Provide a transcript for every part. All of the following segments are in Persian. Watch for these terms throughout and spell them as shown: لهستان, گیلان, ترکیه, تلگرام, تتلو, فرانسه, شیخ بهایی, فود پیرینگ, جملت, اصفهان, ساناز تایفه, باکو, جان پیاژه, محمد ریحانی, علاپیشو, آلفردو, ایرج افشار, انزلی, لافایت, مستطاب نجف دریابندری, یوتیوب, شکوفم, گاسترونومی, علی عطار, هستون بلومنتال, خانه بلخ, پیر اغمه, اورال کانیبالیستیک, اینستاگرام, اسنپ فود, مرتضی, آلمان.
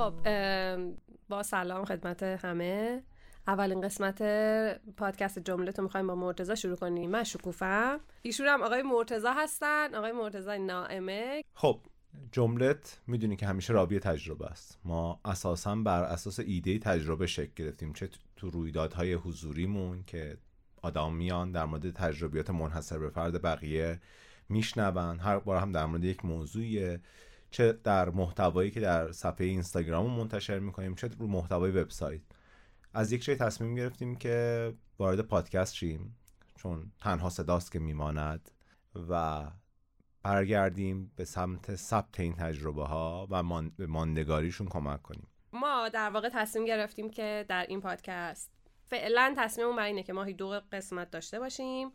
خب با سلام خدمت همه. اولین قسمت پادکست جملت رو میخوایم با مرتضی شروع کنیم. من شکوفم، ایشون هم آقای مرتضی هستن، آقای مرتضی نائمه. خب جملت میدونی که همیشه راوی تجربه است. ما اساساً بر اساس ایده تجربه شکل گرفتیم، چه تو رویدادهای حضوریمون که آدم میان در مورد تجربیات منحصر به فرد بقیه میشنون، هر بار هم در مورد یک موضوعیه، چه در محتوایی که در صفحه اینستاگرام منتشر میکنیم، چه رو محتوای وبسایت. از یک جای تصمیم گرفتیم که وارد پادکست شیم، چون تنها صداست که میماند، و برگردیم به سمت ثبت این تجربه ها و به ماندگاریشون کمک کنیم. ما در واقع تصمیم گرفتیم که در این پادکست فعلا تصمیممون بر اینه که ما 2 قسمت داشته باشیم.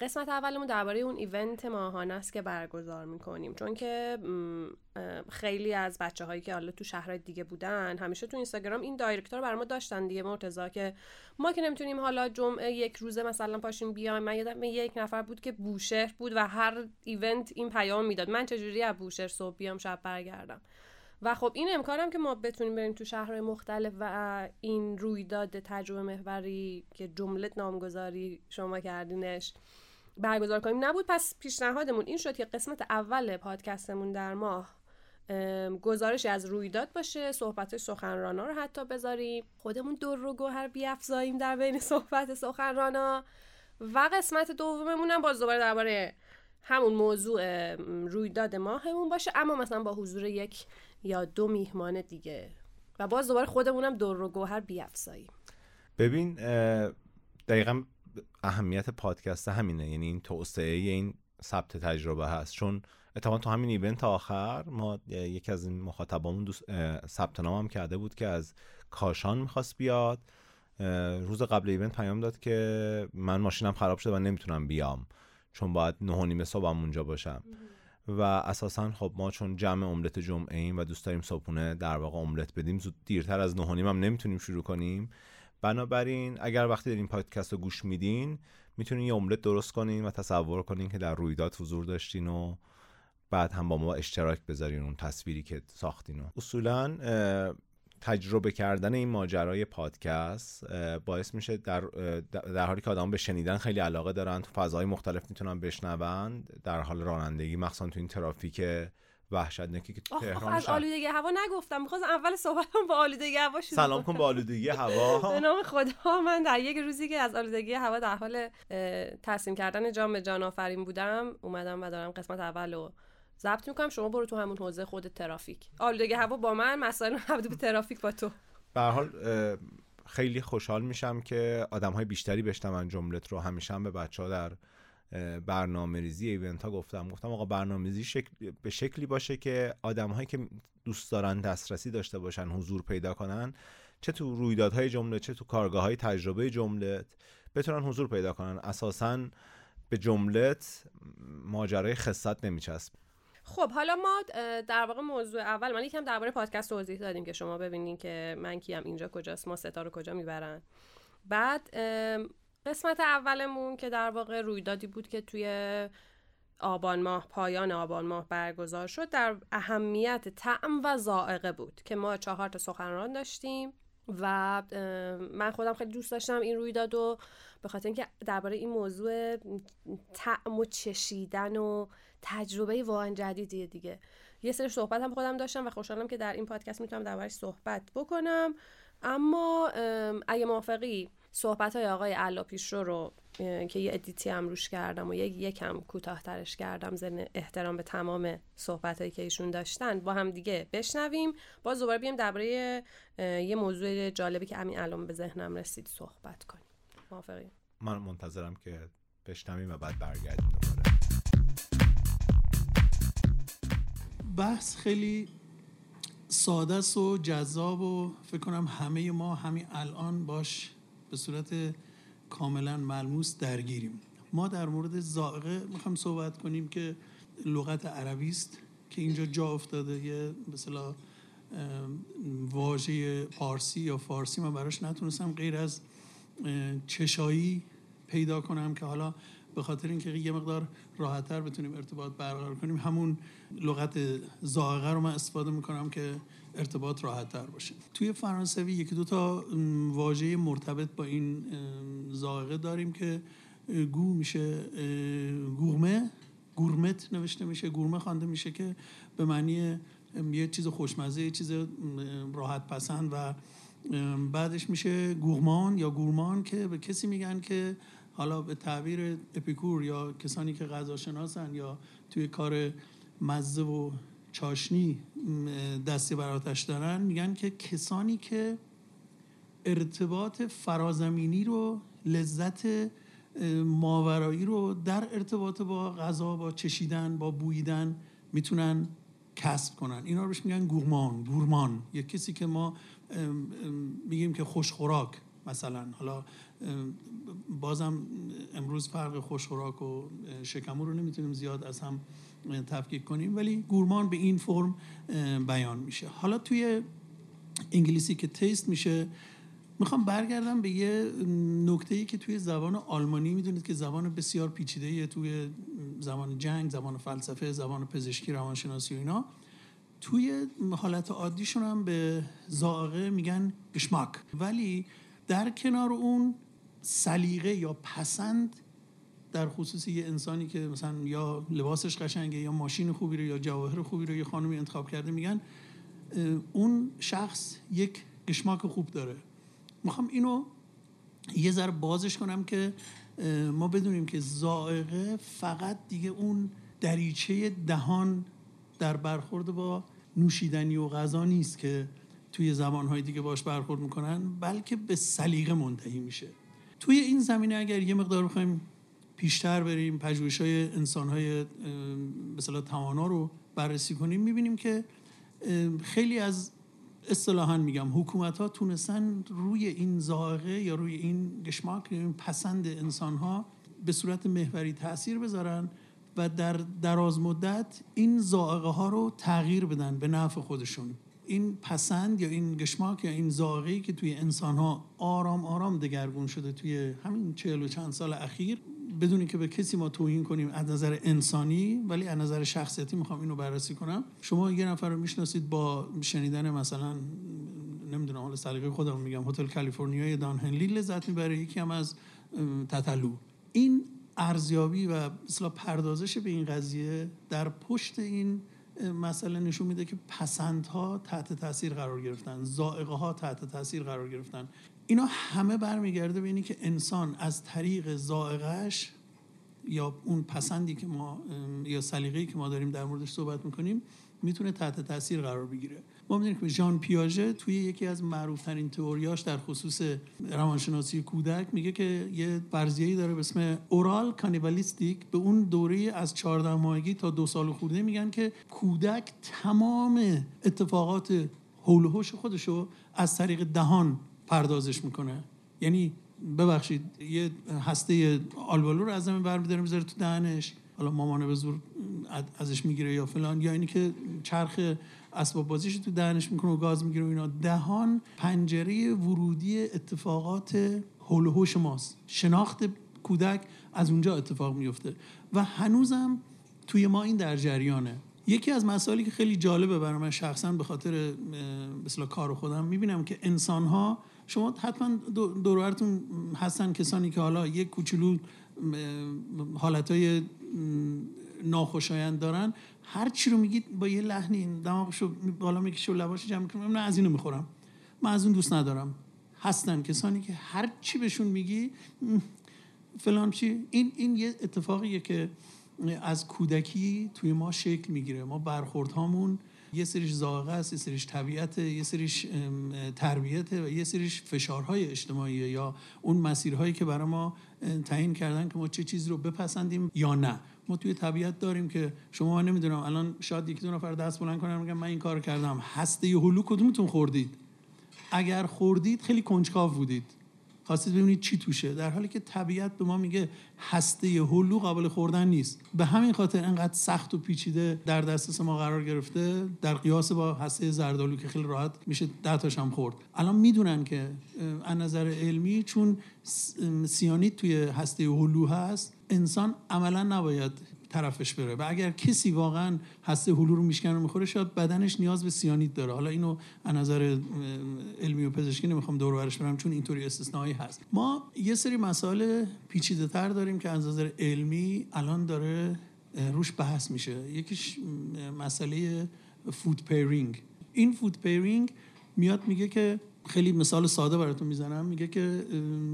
قسمت اولمون درباره اون ایونت ماهانه است که برگزار میکنیم، چون که خیلی از بچه‌هایی که حالا تو شهرهای دیگه بودن همیشه تو اینستاگرام این دایرکتور برام داشتن دیگه مرتضی، که ما که نمیتونیم حالا جمعه یک روزه مثلا پاشیم بیایم. من یادم یک نفر بود که بوشهر بود و هر ایونت این پیام میداد من چجوری از بوشهر صبح بیام شب برگردم. و خب این امکانم که ما بتونیم بریم تو شهرهای مختلف و این رویداد تجربه محوری که جملت نامگذاری شما کردینش برگزار کنیم نبود. پس پیشنهادمون این شد که قسمت اول پادکستمون در ماه گزارشی از رویداد باشه، صحبت‌های سخنرانا رو حتی بذاریم، خودمون در و گوهر بیافزاییم در بین صحبت سخنرانا. و قسمت دوممون هم باز دوباره درباره همون موضوع رویداد ماهمون باشه، اما مثلا با حضور 1 یا 2 میهمان دیگه، و باز دوباره خودمونم در و گوهر بیافزاییم. ببین دقیقاً اهمیت پادکست همینه، یعنی این توسعه این ثبت تجربه هست. چون اتفاقا تو همین ایونت آخر ما یکی از این مخاطبامون ثبت نام هم کرده بود که از کاشان می‌خواست بیاد، روز قبل ایونت پیام داد که من ماشینم خراب شده و نمیتونم بیام چون باید 9:30 صبحم اونجا باشم. و اساساً خب ما چون جمع املت جمعه ایم و دوست داریم صبحونه در واقع املت بدیم، زود دیرتر از 9:30 هم نمیتونیم شروع کنیم. بنابراین اگر وقتی دارین پادکست رو گوش میدین میتونین یه املت درست کنین و تصور کنین که در رویداد حضور داشتین و بعد هم با ما اشتراک بذارین اون تصویری که ساختین. اصولاً تجربه کردن این ماجرای پادکست باعث میشه در حالی که آدم به شنیدن خیلی علاقه دارن، تو فضاهای مختلف میتونن بشنون، در حال رانندگی، مخصوصا تو این ترافیک وحشتناکی که تو تهران از آلودگی هوا نگفتم، میخواستم اول صحبتم با آلودگی هوا شروع کنم. سلام کن با آلودگی هوا. به نام خدا، من در یک روزی که از آلودگی هوا در حال تصمیم کردن جام به جان آفرین بودم، اومدم و دارم قسمت اولو ضبط میکنم. شما برو تو همون حوزه خود ترافیک. آلودگی هوا با من، مسائل مربوط به ترافیک با تو. به هر حال خیلی خوشحال میشم که آدمهای بیشتری بشنون جملت رو. همیشه هم به بچه‌ها در برنامه‌ریزی ایونت‌ها گفتم آقا برنامه‌ریزی به شکلی باشه که آدم‌هایی که دوست دارن دسترسی داشته باشن، حضور پیدا کنن، چه تو رویدادهای جملت چه تو کارگاه‌های تجربه جملت بتونن حضور پیدا کنن. اساساً به جملت ماجرای خصت نمیچسبه. خب حالا ما در واقع موضوع اول، من یکم درباره پادکست توضیح دادیم که شما ببینین که من کیم، اینجا کجاست، ما ستا رو کجا میبرن. بعد قسمت اولمون که در واقع رویدادی بود که توی آبان ماه، پایان آبان ماه برگزار شد، در اهمیت طعم و ذائقه بود که ما 4 سخنران داشتیم و من خودم خیلی دوست داشتم این رویدادو، به خاطر اینکه درباره این موضوع طعم و چشیدن و تجربه واقعا جدیدیه دیگه. یه سری صحبت هم خودم داشتم و خوشحالم که در این پادکست میتونم دربارش صحبت بکنم. اما اگه موافقی صحبت‌های آقای علاپیشو رو که یه ادیتی هم روش کردم و یکم کوتاه‌ترش کردم ضمن احترام به تمام صحبت‌هایی که ایشون داشتن با هم دیگه بشنویم، باز دوباره بیام درباره یه موضوع جالبی که همین الان به ذهنم رسید صحبت کنیم. موافقی؟ من منتظرم که بشنویم و بعد برگردیم دوباره. بحث خیلی ساده است و جذاب و فکر کنم همه ما همین الان باش به صورت کاملا ملموس درگیریم. ما در مورد ذائقه میخوام صحبت کنیم که لغت عربی است که اینجا جا افتاده، یه مثلا واژه پارسی یا فارسی من براش نتونستم غیر از چشایی پیدا کنم که حالا به خاطر اینکه یه مقدار راحت‌تر بتونیم ارتباط برقرار کنیم همون لغت زائقه رو من استفاده می‌کنم که ارتباط راحت‌تر باشه. توی فرانسوی یکی دو تا واژه مرتبط با این زائقه داریم که گو میشه گورمه، گورمت نوشته میشه، گورمه خوانده میشه، که به معنی یه چیز خوشمزه، یه چیز راحت پسند. و بعدش میشه گورمان یا گورمان که به کسی میگن که حالا به تعبیر اپیکور یا کسانی که غذاشناسن یا توی کار مزه و چاشنی دستی بر آتش دارن، میگن که کسانی که ارتباط فرازمینی رو، لذت ماورایی رو در ارتباط با غذا، با چشیدن، با بویدن میتونن کسب کنن. اینا رو بهش میگن گورمان، گورمان. یا کسی که ما میگیم که خوشخوراک مثلا، حالا بازم امروز فرق خوشخوراک و شکمو رو نمیتونیم زیاد از هم تفکیک کنیم، ولی گورمان به این فرم بیان میشه. حالا توی انگلیسی که تیست میشه، میخوام برگردم به یه نکته‌ای که توی زبان آلمانی، میدونید که زبان بسیار پیچیده‌ایه، توی زبان جنگ، زبان فلسفه، زبان پزشکی، روانشناسی و اینا، توی حالت عادیشون هم به ذائقه میگن گشماک، ولی در کنار اون سلیقه یا پسند در خصوص یه انسانی که مثلا یا لباسش قشنگه یا ماشین خوبی رو یا جواهر خوبی رو یه خانمی انتخاب کرده، میگن اون شخص یک گشماک خوب داره. میخوام اینو یه ذره بازش کنم که ما بدونیم که ذائقه فقط دیگه اون دریچه دهان در برخورد با نوشیدنی و غذا نیست که توی زبان‌های دیگه باش برخورد میکنن، بلکه به سلیقه منتهی میشه. توی این زمینه اگر یه مقدار بخوایم پیشتر بریم، پژوهش‌های انسان‌های به اصطلاح توانا رو بررسی کنیم، میبینیم که خیلی از اصطلاحاً میگم حکومت‌ها تونستن روی این ذائقه یا روی این گشماک، این پسند انسان‌ها به صورت محوری تأثیر بذارن و در دراز مدت این ذائقه ها رو تغییر بدن به نفع خودشون. این پسند یا این گشماک یا این ذائقه‌ای که توی انسان‌ها آرام آرام دگرگون شده توی همین 40 و چند سال اخیر، بدونی که به کسی ما توهین کنیم از نظر انسانی، ولی از نظر شخصیتی میخوام اینو بررسی کنم. شما یه نفر رو میشناسید با شنیدن مثلا نمیدونم، حالا سلیقه خودم میگم، هتل کالیفرنیای دان هنلی لذت میبره، یکی هم از تتلو. این ارزیابی و مثلا پردازش به این قضیه در پشت این مسئله نشون میده که پسندها تحت تاثیر قرار گرفتن، ذائقه ها تحت تاثیر قرار گرفتن. اینا همه برمیگرده به اینی که انسان از طریق ذائقه‌اش یا اون پسندی که ما یا سلیقه‌ای که ما داریم در موردش صحبت میکنیم میتونه تحت تاثیر قرار بگیره. ما می‌دونیم که جان پیاژه توی یکی از معروف‌ترین تئوریاش در خصوص روانشناسی کودک میگه که یه فرضیه‌ای داره به اسم اورال کانیبالیستیک. به اون دوره از 14 ماهگی تا 2 سال خورده میگن که کودک تمام اتفاقات حول و حوش خودشو از طریق دهان پردازش میکنه. یعنی ببخشید یه هسته آلبالو رو از زمین برمی‌داره می‌ذاره تو دهنش، حالا مامانه به زور ازش میگیره یا فلان، یا اینی که چرخ اسباب بازیش تو دهنش میکنه و گاز میگیره و اینا. دهان پنجره ورودی اتفاقات حول و حوش ماست. شناخت کودک از اونجا اتفاق میفته و هنوزم توی ما این در جریانه. یکی از مسائلی که خیلی جالبه برای من شخصا به خاطر مثلا کار خودم، میبینم که انسان‌ها، شما حتما دور و برتون هستن کسانی که حالا یک کوچولو حالتای ناخوشایند دارن، هر چی رو میگید با یه لحنی دماغشو بالا میکشه و لباشو جمع میکنه، من از اینو میخورم، من از اون دوست ندارم. هستن کسانی که هر چی بهشون میگی فلان چی. این یه اتفاقیه که از کودکی توی ما شکل میگیره. ما برخوردهامون یه سریش ذائقه است، یه سریش طبیعت، یه سریش تربیت و یه سریش فشارهای اجتماعی یا اون مسیرهایی که برای ما تعیین کردن که ما چه چیزی رو بپسندیم یا نه. ما توی طبیعت داریم که شما، نمیدونم، الان شاید یکی دو نفر دست بلند کنن میگن من این کارو کردم. هسته هلو کدومتون خوردید؟ اگر خوردید خیلی کنجکاو بودید. خواستید ببینید چی توشه، در حالی که طبیعت به ما میگه هسته هلو قابل خوردن نیست. به همین خاطر انقدر سخت و پیچیده در دسترس ما قرار گرفته، در قیاس با هسته زردآلو که خیلی راحت میشه 10 تاش هم خورد. الان میدونن که از نظر علمی چون سیانید توی هسته هلو هست، انسان عملا نباید طرفش بره و اگر کسی واقعا هسته هلو رو میشکنه میخوره، شاید بدنش نیاز به سیانید داره. حالا اینو از نظر علمی و پزشکی نمیخوام دور و برش برم چون اینطوری استثنایی هست. ما یه سری مسائل پیچیده‌تر داریم که از نظر علمی الان داره روش بحث میشه. یکیش مسئله فود پیرینگ. این فود پیرینگ میاد میگه که، خیلی مثال ساده براتون میزنم، میگه که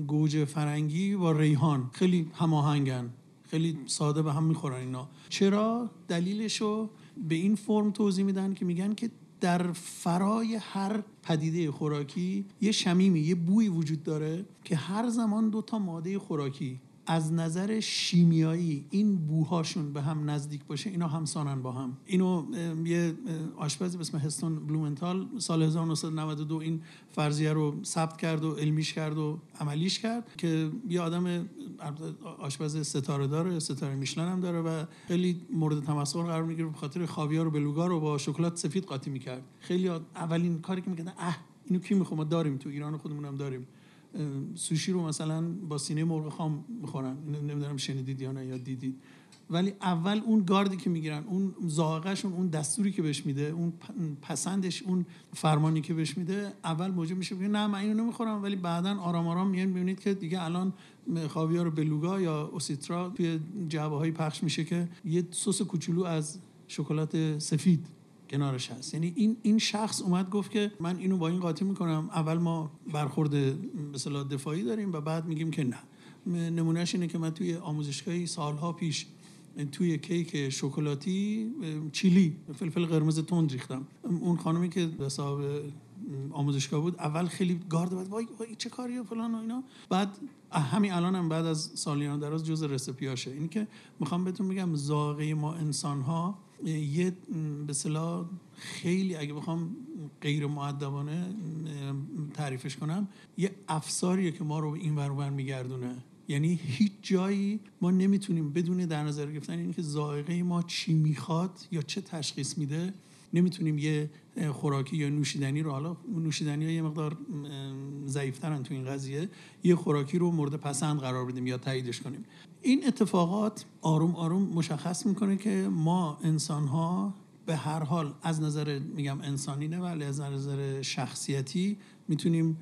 گوجه فرنگی با ریحان خیلی هماهنگن، خیلی ساده به هم میخورن اینا. چرا؟ دلیلشو به این فرم توضیح میدن که میگن که در فرای هر پدیده خوراکی یه شمیمی، یه بویی وجود داره که هر زمان دوتا ماده خوراکی از نظر شیمیایی این بوهاشون به هم نزدیک باشه، اینا همسانن با هم. اینو یه آشپزی به اسم هستون بلومنتال سال 1992 این فرضیه رو ثبت کرد و علمیش کرد و عملیش کرد، که یه آدم آشپز ستاره داره، ستاره میشلن هم داره و خیلی مورد تمسخر قرار میگیره به خاطر خاویار و بلوگا رو با شکلات سفید قاطی میکرد. خیلی اولین کاری که میکردن، اینو کی میخوام، ما داریم تو ایران خودمون هم داریم، سوشی رو مثلا با سینه مرغ خام میخورن. نمیدونم شنیدید یا نه یا دیدید، ولی اول اون گاردی که میگیرن، اون ذائقه‌شون، اون دستوری که بهش میده، اون پسندش، اون فرمانی که بهش میده، اول موجب میشه بگه نه من اینو نمیخورم، ولی بعداً آرام آرام میان ببینید که دیگه الان خاویار بلوگا یا اوسیترا توی جعبه‌های پخش میشه که یه سس کوچولو از شکلات سفید کنارش هست. یعنی این شخص اومد گفت که من اینو با این قاطی میکنم. اول ما برخورد مثلا دفاعی داریم و بعد میگیم که نه. نمونهش اینه که من توی آموزشگاهی سالها پیش توی کیک شکلاتی چیلی فلفل قرمز تند ریختم. اون خانمی که صاحب آموزشگاه بود اول خیلی گارد بود، وای چه کاریه فلان و اینا. بعد همین الانم هم بعد از سالیان دراز جزء رسیپیاشه. این که میخوام بهتون بگم ذائقه ما انسان‌ها یه به اصطلاح خیلی، اگه بخوام غیر مؤدبانه تعریفش کنم، یه افساریه که ما رو به این ور اون ور میگردونه. یعنی هیچ جایی ما نمیتونیم بدون در نظر گرفتن اینکه ذائقه ما چی میخواد یا چه تشخیص میده، نمیتونیم یه خوراکی یا نوشیدنی رو، حالا نوشیدنی‌ها یه مقدار ضعیف‌ترن تو این قضیه، یه خوراکی رو مورد پسند قرار بدیم یا تاییدش کنیم. این اتفاقات آروم آروم مشخص میکنه که ما انسان‌ها به هر حال از نظر میگم انسانی نه، ولی از نظر شخصیتی میتونیم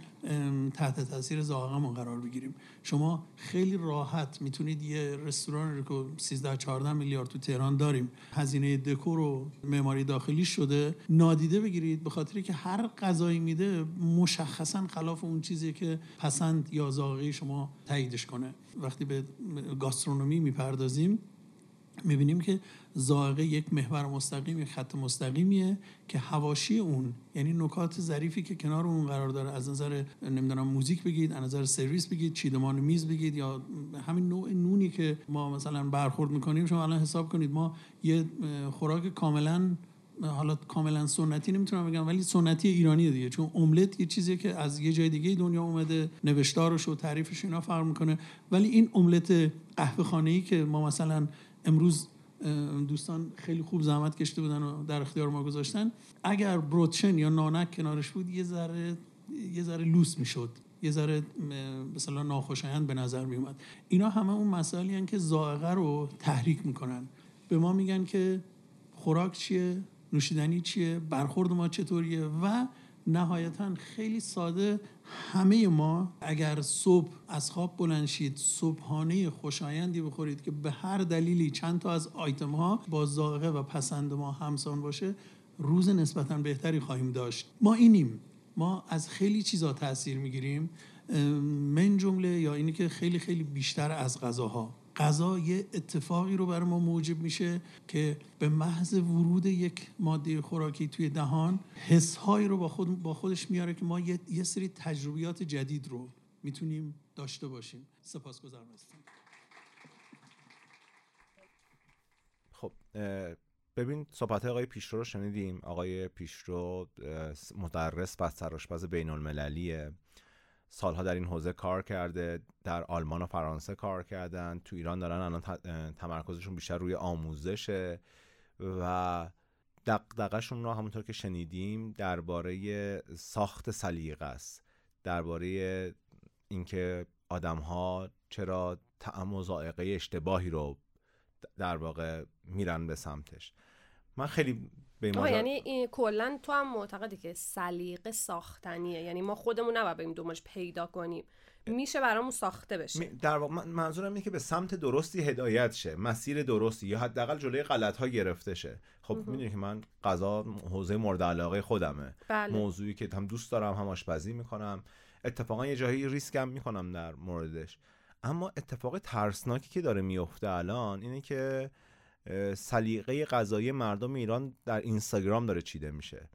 تحت تاثیر ذائقه‌مون قرار بگیریم. شما خیلی راحت میتونید یه رستوران که 13-14 میلیارد تو تهران داریم، هزینه دکور و معماری داخلی شده، نادیده بگیرید به خاطری که هر غذایی میده مشخصا خلاف اون چیزی که پسند یا ذائقه شما تاییدش کنه. وقتی به گاسترونومی میپردازیم میبینیم که ذائقه یک محور مستقیم، یک خط مستقیمیه که حواشی اون، یعنی نکات ظریفی که کنار اون قرار داره، از نظر نمیدونم موزیک بگید، از نظر سرویس بگید، چیدمان میز بگید، یا همین نوع نونی که ما مثلا برخورد میکنیم. شما الان حساب کنید ما یه خوراک کاملا، حالا کاملا سنتی نمیتونم بگم، ولی سنتی ایرانی دیگه، چون املت یه چیزیه که از یه جای دیگه دنیا اومده، نوشتارش و تعریفش اینا فرق میکنه، ولی این املت قهوه خانه‌ای که ما مثلا امروز دوستان خیلی خوب زحمت کشته بودن و در اختیار ما گذاشتن، اگر بروتشن یا نانک کنارش بود یه ذره لوس میشد، یه ذره مثلا ناخوشایند به نظر می اومد. اینا همه اون مسائلی هستن که ذائقه رو تحریک میکنن. به ما میگن که خوراک چیه، نوشیدنی چیه، برخورد ما چطوریه. و نهایتاً خیلی ساده، همه ما اگر صبح از خواب بلند شید، صبحانه خوشایندی بخورید که به هر دلیلی چند تا از آیتم ها با ذائقه و پسند ما همسان باشه، روز نسبتاً بهتری خواهیم داشت. ما اینیم، ما از خیلی چیزا تأثیر میگیریم، من جمله یا اینی که خیلی خیلی بیشتر از غذاها. غذا یه اتفاقی رو برای ما موجب میشه که به محض ورود یک ماده خوراکی توی دهان، حس‌هایی رو با خودش میاره که ما یه سری تجربیات جدید رو میتونیم داشته باشیم. سپاسگزارم هستم. خب ببین، صحبت آقای پیشرو رو شنیدیم. آقای پیشرو مدرس و سرآشپز بین‌المللیه سالها در این حوزه کار کرده، در آلمان و فرانسه کار کردن، تو ایران دارن الان تمرکزشون بیشتر روی آموزشه و دغدغه‌شون رو همونطور که شنیدیم درباره ساخت سلیقه است، درباره اینکه آدم‌ها چرا طعم و ذائقه اشتباهی رو در واقع میرن به سمتش. من خیلی به این موضوع یعنی کلا تو هم معتقدی که سلیقه ساختنیه، یعنی ما خودمون نباید بریم دنبالش پیدا کنیم، میشه برامون ساخته بشه. در واقع منظورم اینه که به سمت درستی هدایت شه، مسیر درستی یا حداقل جلوی غلط‌ها گرفته شه. خب میدونی که من غذا حوزه مورد علاقه خودمه، بله. موضوعی که هم دوست دارم هم آشپزی میکنم، اتفاقا یه جایی ریسکم میکنم در موردش. اما اتفاق ترسناکی که داره میفته الان اینه که سلیقه غذایی مردم ایران در اینستاگرام داره چیده میشه.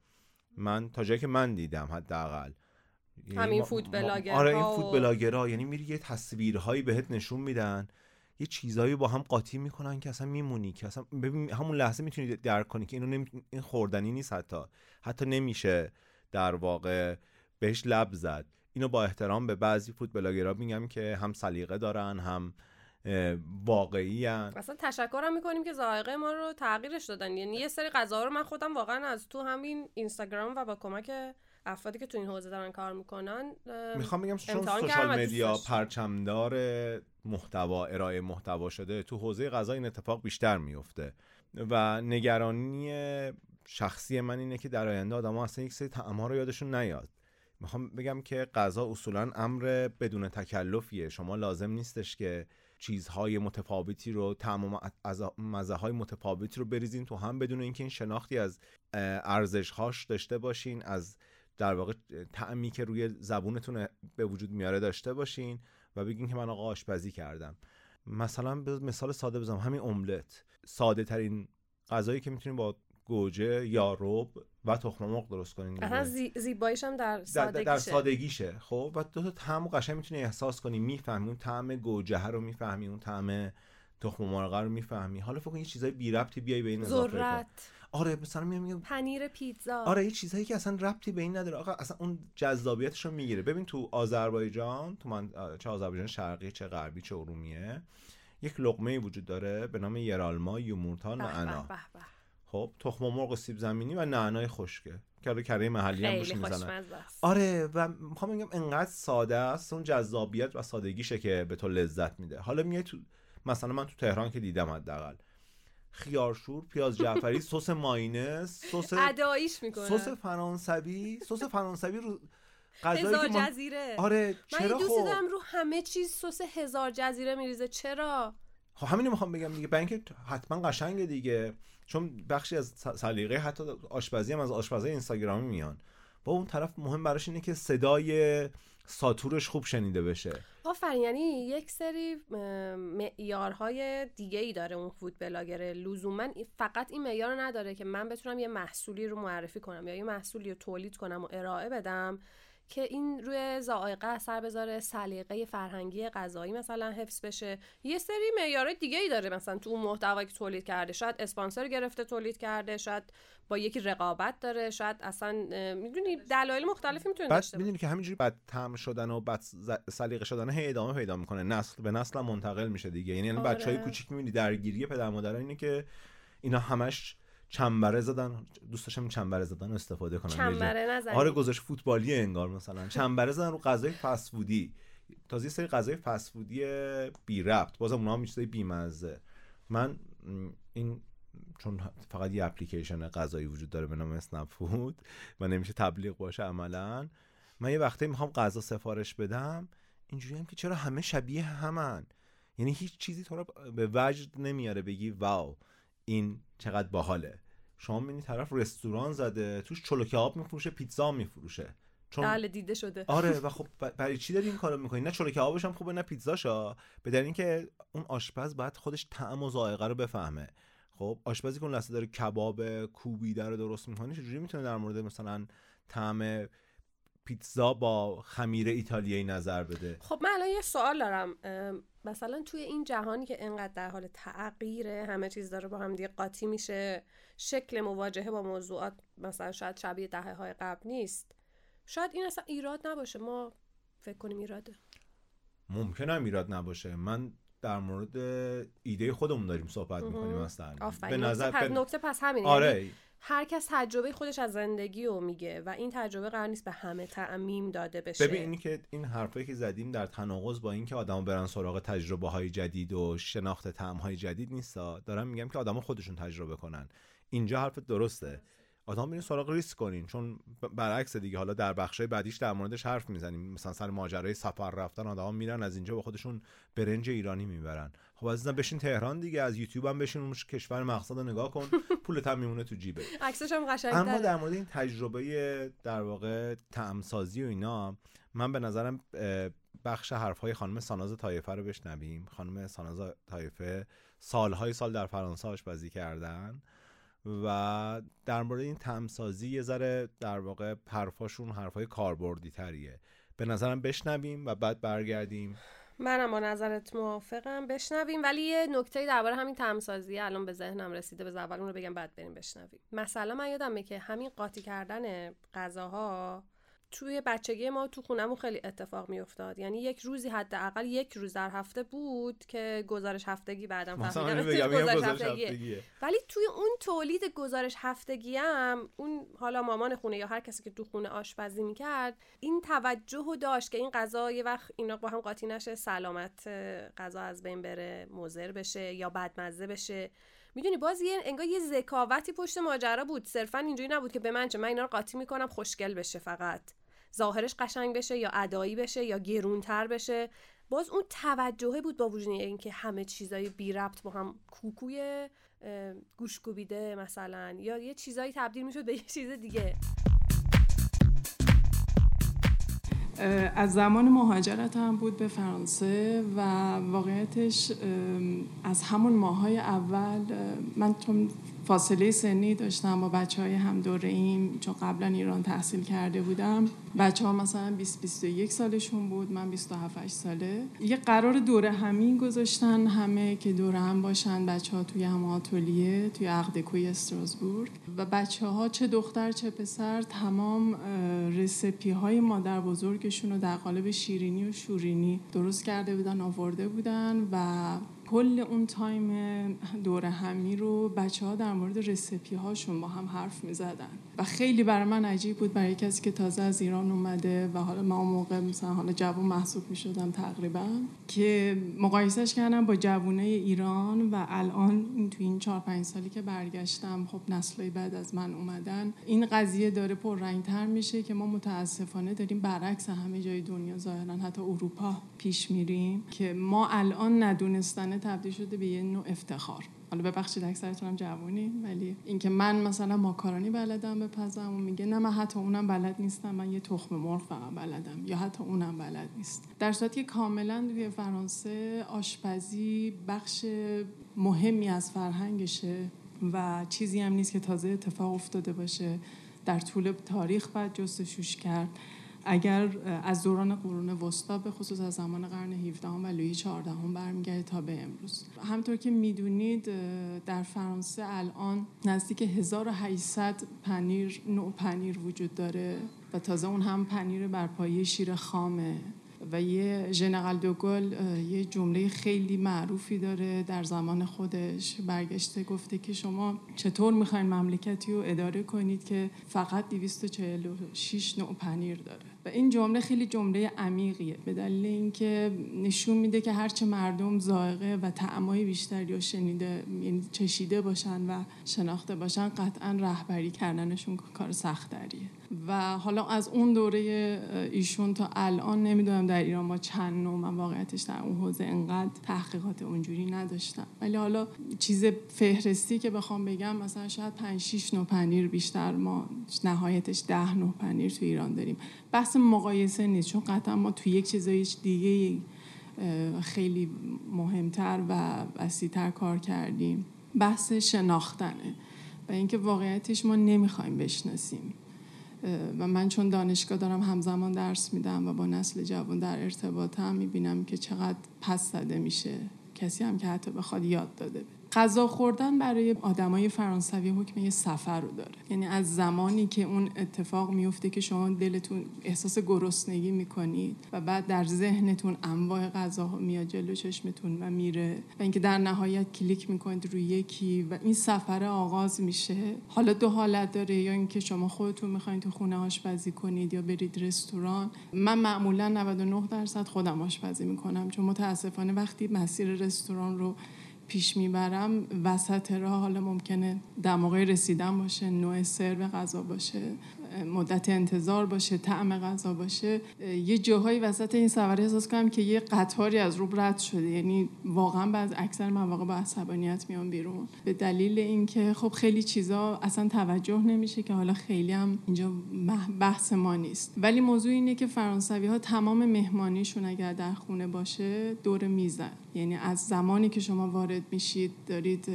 من تا جایی که من دیدم حداقل همین فود بلاگرها، آره این فود بلاگرها، یعنی میری یه تصویرهایی بهت نشون میدن، یه چیزایی با هم قاطی میکنن که اصلا میمونی که اصلا همون لحظه میتونی درک کنی که این خوردنی نیست، حتی نمیشه در واقع بهش لب زد. اینو با احترام به بعضی فود بلاگرها میگم که هم سلیقه دارن هم واقعی ان. اصلا تشکرم میکنیم که ذائقه ما رو تغییرش دادن، یعنی یه سری غذا رو من خودم واقعا از تو همین اینستاگرام و با کمک افرادی که تو این حوزه دارن کار میکنن میخوام بگم سوشال مدیا پرچمدار محتوا، ارائه محتوا شده، تو حوزه غذا این اتفاق بیشتر میفته و نگرانی شخصی من اینه که در آینده آدم‌ها اصلا یک سری طعم‌ها رو یادشون نیاد. میخوام بگم که غذا اصولا امر بدون تکلفیه، شما لازم نیستش که چیزهای متفاوتی رو تمام از مزه‌های متفاوتی رو بریزین تو هم بدون اینکه این شناختی از ارزش‌هاش داشته باشین، از در واقع طعمی که روی زبونتون به وجود میاره داشته باشین و بگین که من آقا آشپزی کردم. مثلا مثال ساده بزنم، همین املت، ساده ترین غذایی که میتونین با گوجه یا رب و تخم مرغ درست کنین، اصلا زیباییش هم در سادگیشه. خب و دو تا طعم قشنگ میتونی احساس کنی، میفهمی اون طعم گوجه رو، میفهمی اون طعم تخم مرغ رو، میفهمی. حالا فکر کن یه چیزای بی ربطی بیای به این اضافه کنی، آره مثلا میگم پنیر پیتزا، آره یه چیزایی که اصلا ربطی به این نداره، آقا اصلا اون جذابیتش رو میگیره. ببین تو آذربایجان، چه آذربایجان شرقی چه غربی چه ارومیه، یک لقمه‌ای وجود داره به نام یرالما، یومورتان و عنا. خب تخم مرغ و سیب زمینی و نعنای خشکه که کره محلی هم روش میزنن، آره. و میخوام بگم انقدر ساده است، اون جذابیت و سادگیشه که به تو لذت میده. حالا میای تو مثلا من تو تهران که دیدم حداقل خیارشور، پیاز جعفری، سس ماینس، سس اداییش میکنه، سس فرانسوی رو هزار جزیره. آره چرا؟ من دوست دارم رو همه چیز سس هزار جزیره میریزه، چرا؟ خب همین رو میخوام بگم دیگه، برای اینکه حتما قشنگه دیگه، چون بخشی از سلیقه حتی آشپزی هم از آشپزای اینستاگرامی میان، با اون طرف مهم براش اینه که صدای ساتورش خوب شنیده بشه. آفرین، یعنی یک سری معیارهای دیگه ای داره اون فود بلاگر، لزوما فقط این معیار رو نداره که من بتونم یه محصولی رو معرفی کنم یا یه محصولی رو تولید کنم و ارائه بدم که این روی ذائقه اثر بذاره، سلیقه فرهنگی غذایی مثلا حفظ بشه. یه سری معیارهای دیگه ای داره، مثلا تو اون محتوایی که تولید کرده شاید اسپانسر گرفته تولید کرده، شاید با یکی رقابت داره، شاید اصلا میدونی دلایل مختلفی میتونه داشته باشه. میدونی که همینجوری بد طعم شدن و بد سلیقه شدن هی ادامه پیدا میکنه، نسل به نسل هم منتقل میشه دیگه. یعنی آره. بچهای کوچیک میبینی درگیری پدر مادرها اینه که اینا همش چنبره زدن، دوست داشتم چنبره زدن رو استفاده کنم، چنبره نزدن، آره گذاشت فوتبالی انگار، مثلا چنبره زدن رو غذای فست فودی، تازه سری غذای فست فودی بی ربط، بازم اونها هم چیزای بی مزه. من این چون فقط یه اپلیکیشن غذایی وجود داره به نام اسنپ فود و نمیشه تبلیغ باشه عملا، من یه وقته میخوام غذا سفارش بدم اینجوری هم که چرا همه شبیه همن، یعنی هیچ چیزی تو رو به وجد نمیاره بگی واو این چقدر باحاله. شما میبینی طرف رستوران زده توش چلو کباب میفروشه، پیتزا میفروشه، چون دل دیده شده، آره. و خب برای چی داری این کارو میکنی؟ نه چلو کبابش هم خوبه نه پیتزاشا، به دلیل اینکه اون آشپز باید خودش طعم و ذائقه رو بفهمه. خب آشپزی که اون لحظه داره کباب کوبیده رو درست میکنه چجوری میتونه در مورد مثلا طعم پیتزا با خمیر ایتالیایی نظر بده؟ خب من الان یه سوال دارم، مثلا توی این جهانی که انقدر در حال تغییره، همه چیز داره با هم دیگه قاطی میشه، شکل مواجهه با موضوعات مثلا شاید شبیه دهه‌های قبل نیست، شاید این اصلا ایراد نباشه، ما فکر کنیم ایراده. ممکنه هم ایراد نباشه. من در مورد ایده خودمون داریم صحبت می‌کنیم اصلا. به نظر نکته پس همینه. آره. هر کس تجربه خودش از زندگی رو میگه و این تجربه قرار نیست به همه تعمیم داده بشه. ببینی که این حرفایی که زدیم در تناقض با این که آدم‌ها برن سراغ تجربه‌های جدید و شناخت طعم‌های جدید نیستا. دارم میگم که آدم‌ها خودشون تجربه کنن. اینجا حرف درسته. آدم میرین سراغ ریسک کنین، چون برعکس دیگه. حالا در بخشای بعدیش در موردش حرف میزنیم، مثلا سر ماجرای سفر رفتن آدم‌ها میرن از اینجا با خودشون برنج ایرانی میبرن. خب عزیزم بشین تهران دیگه، از یوتیوب هم بشین اون کشور مقصد رو نگاه کن، پولت هم میمونه تو جیبت. عکسش هم قشنگه. اما در مورد این تجربه در واقع طعم‌سازی و اینا، من به نظرم بخش حرف‌های خانم ساناز تایفه رو بشنویم. خانم ساناز تایفه سال‌های سال در فرانسه آشپزی کردن و در مورد این طعم‌سازی یه ذره در واقع حرفاشون حرفای کاربردی تریه. به نظرم بشنویم و بعد برگردیم. منم با نظرت موافقم، بشنویم. ولی یه نکته درباره همین طعم‌سازی الان به ذهنم رسیده، بذار اول اون رو بگم بعد بریم بشنویم. مثلا من یادمه که همین قاطی کردن غذاها توی بچگی ما تو خونمون خیلی اتفاق میافتاد. یعنی یک روزی، حداقل یک روز در هفته بود که گزارش هفتگی بعدم فهمیدم گزارش هفتگیه. ولی توی اون تولید گزارش هفتگی هم اون حالا مامان خونه یا هر کسی که تو خونه آشپزی میکرد این توجهو داشت که این غذا یه وقت اینا با هم قاطی نشه، سلامت غذا از بین بره، مضر بشه یا بدمزه بشه. میدونی باز یه انگار یه ذکاوتی پشت ماجرا بود. صرفا اینجوری نبود که به من چه، من اینا رو قاطی میکنم خوشگل بشه، فقط ظاهرش قشنگ بشه یا ادایی بشه یا گرونتر بشه. باز اون توجهه بود با وجود اینکه همه چیزای بی ربط با هم، کوکوی گوشکوبیده مثلا، یا یه چیزایی تبدیل میشد به یه چیز دیگه. از زمان مهاجرت هم بود به فرانسه و واقعیتش از همون ماهای اول من چون فاصله سنی داشتم با بچه‌های هم دوره ایم، چون قبلا ایران تحصیل کرده بودم، بچه‌ها مثلا 20-21 سالشون بود، من 27-8 ساله. یه قرار دوره همی گذاشتن همه که دوره هم باشن بچه‌ها توی هم آتلیه توی عقدکوی استراسبورگ و بچه‌ها چه دختر چه پسر تمام رسپی‌های مادر بزرگشون رو در قالب شیرینی و شورینی درست کرده بودن، آورده بودن و کل اون تایم دوره همی رو بچه‌ها در مورد رسیپی هاشون با هم حرف می‌زدن و خیلی برای من عجیب بود، برای کسی که تازه از ایران اومده و حالا من اون موقع مثلا حالا جوون محسوب می‌شدم تقریبا، که مقایسهش کردم با جوونه ایران و الان تو این 4-5 سالی که برگشتم، خب نسلای بعد از من اومدن، این قضیه داره پررنگ‌تر میشه که ما متأسفانه داریم برعکس همه جای دنیا ظاهرا حتی اروپا پیش میریم که ما الان ندونستن تبدیل شده به یه نوع افتخار. حالا ببخشید اکثرتون هم جوونین، ولی اینکه من مثلا ماکارونی بلدم بپزم و میگه نه من حتی اونم بلد نیستم، من یه تخم مرغ فقط بلدم یا حتی اونم بلد نیست، در صورتی که کاملا توی فرانسه آشپزی بخش مهمی از فرهنگشه و چیزی هم نیست که تازه اتفاق افتاده باشه، در طول تاریخ بعد جستجوش کرد. اگر از دوران قرون وسطا به خصوص از زمان قرن 17 و لویی 14 برمیگرده تا به امروز، همونطور که میدونید در فرانسه الان نزدیک 1800 پنیر، نوع پنیر وجود داره و تازه اون هم پنیر بر پایه شیر خامه. و یه ژنرال دوگل یه جمله خیلی معروفی داره در زمان خودش، برگشته گفته که شما چطور میخواین مملکتی رو اداره کنید که فقط 246 نوع پنیر داره. و این جمله خیلی جمله عمیقیه، به دلیل اینکه نشون میده که هرچه مردم ذائقه و طعمای بیشتری رو شنیده، یعنی چشیده باشن و شناخته باشن، قطعا رهبری کردنشون کار سخت‌تریه. و حالا از اون دوره ایشون تا الان نمیدونم در ایران ما چند نوع، من واقعیتش در اون حوزه انقدر تحقیقات اونجوری نداشتم، ولی حالا چیز فهرستی که بخوام بگم مثلا شاید 5-6 نوع پنیر بیشتر، ما نهایتش 10 نوع پنیر تو ایران داریم. بحث مقایسه نیست، چون قطعا ما تو یک چیزای دیگه خیلی مهمتر و وسیع‌تر کار کردیم. بحث شناختنه و اینکه واقعیتش ما نمیخوایم بشناسیم. و من چون دانشگاه دارم همزمان درس میدم و با نسل جوان در ارتباطم، میبینم که چقدر پس زده میشه کسی هم که حتی بخواد یاد داده. غذا خوردن برای آدمای فرانسوی حکم یه سفر رو داره. یعنی از زمانی که اون اتفاق میفته که شما دلتون احساس گرسنگی میکنید و بعد در ذهنتون انواع غذاها میاد جلو چشمتون و میره و اینکه در نهایت کلیک میکنید روی یکی و این سفر آغاز میشه. حالا دو حالت داره، یا اینکه شما خودتون میخواین تو خونه آشپزی کنید یا برید رستوران. من معمولا 99% خودم آشپزی میکنم، چون متاسفانه وقتی مسیر رستوران رو پیش میبرم وسط راه، حالا ممکنه دماغی رسیدن باشه، نوع سرو غذا باشه، مدت انتظار باشه، طعم غذا باشه، یه جاهایی وسط این سفر احساس کنم که یه قطاری از روب رد شده. یعنی واقعا بعض اکثر مواقع با عصبانیت میام بیرون، به دلیل اینکه خب خیلی چیزا اصلا توجه نمیشه که حالا خیلی هم اینجا بحث ما نیست. ولی موضوع اینه که فرانسوی ها تمام مهمانیشون اگر در خونه باشه دور میزن، یعنی از زمانی که شما وارد میشید دارید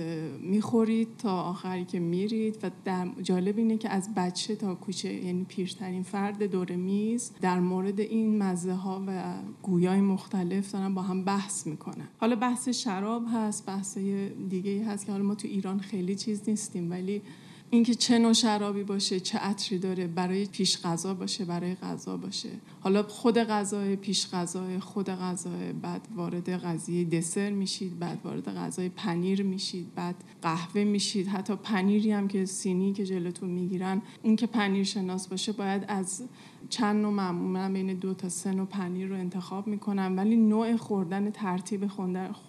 میخورید تا آخری که میرید. و جالب اینه که از بچه تا کوچه، یعنی پیرترین فرد دور میز در مورد این مزه ها و گویای مختلف دارن با هم بحث میکنن. حالا بحث شراب هست، بحث دیگه هست که حالا ما تو ایران خیلی چیز نیستیم، ولی اینکه چه نوع شرابی باشه، چه عطری داره، برای پیش غذا باشه، برای غذا باشه، حالا خود غذای پیش غذای خود غذای، بعد وارد قضیه دسر میشید، بعد وارد غذای پنیر میشید، بعد قهوه میشید. حتی پنیری هم که سینی که جلوتون میگیرن، این که پنیر شناس باشه باید از چند نوع، معمولا بین 2 تا 3 نوع پنیر رو انتخاب میکنن، ولی نوع خوردن، ترتیب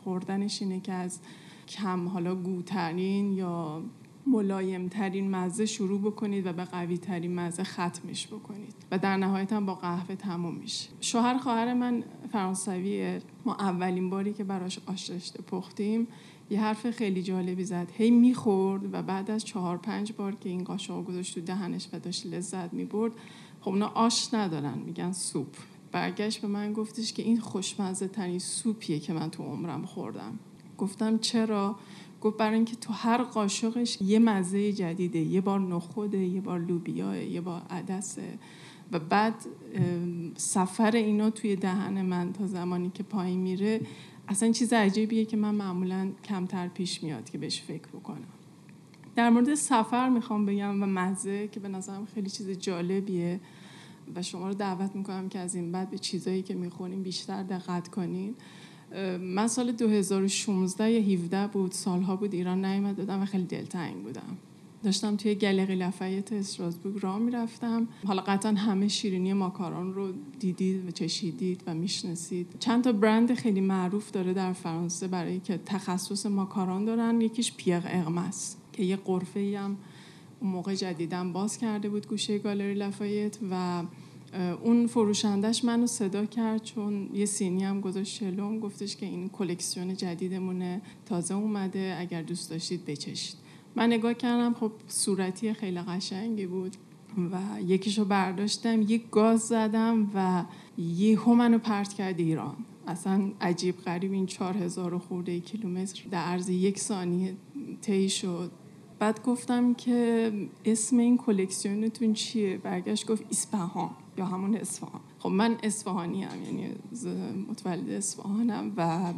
خوردنش اینه که از کم حالا گوترین یا ملایمترین مزه شروع بکنید و به قویترین مزه ختمش بکنید و در نهایت هم با قهوه تموم میشه. شوهر خواهر من فرانسویه. ما اولین باری که براش آش رشته پختیم یه حرف خیلی جالبی زد، هی میخورد و بعد از 4-5 بار که این قاشقو گذاشت تو دهنش و داشت لذت میبرد، خب اونا آش ندارن، میگن سوپ. برگشت به من گفتش که این خوشمزه ترین سوپیه که من تو عمرم خوردم. گفتم چرا؟ گفت برای اینکه تو هر قاشقش یه مزه جدیده، یه بار نخوده، یه بار لوبیاه، یه بار عدسه. و بعد سفر اینا توی دهن من تا زمانی که پایین میره اصلا چیز عجیبیه که من معمولا کمتر پیش میاد که بهش فکر بکنم. در مورد سفر میخوام بگم و مزه، که به نظرم خیلی چیز جالبیه و شما رو دعوت میکنم که از این بعد به چیزایی که میخورین بیشتر دقت کنین. من سال 2016 یا 17 بود، سالها بود ایران نیامدم و خیلی دلتنگ بودم. داشتم توی گلری لافایت استراسبورگ راه میرفتم. حالا قطعا همه شیرینی ماکارون رو دیدید و چشیدید و میشناسید. چند تا برند خیلی معروف داره در فرانسه برای که تخصص ماکارون دارن. یکیش پیر اغمه است که یه قرفه‌ای هم اون موقع جدیدن باز کرده بود گوشه گالری لافایت و اون فروشندش منو صدا کرد، چون یه سینی هم گذاشت جلوم، گفتش که این کلکسیون جدیدمونه، تازه اومده، اگر دوست داشتید بچشید. من نگاه کردم، خب صورتی خیلی قشنگی بود و یکیشو برداشتم، یک گاز زدم و یهو منو پرت کرد ایران. اصلا عجیب غریب این 4000 خورده کیلومتر در عرض یک ثانیه طی شد. بعد گفتم که اسم این کلکسیونتون چیه؟ برگشت گفت اصفهان، یا همون اصفهان. خب من اصفهانی ام، یعنی متولد اصفهانم و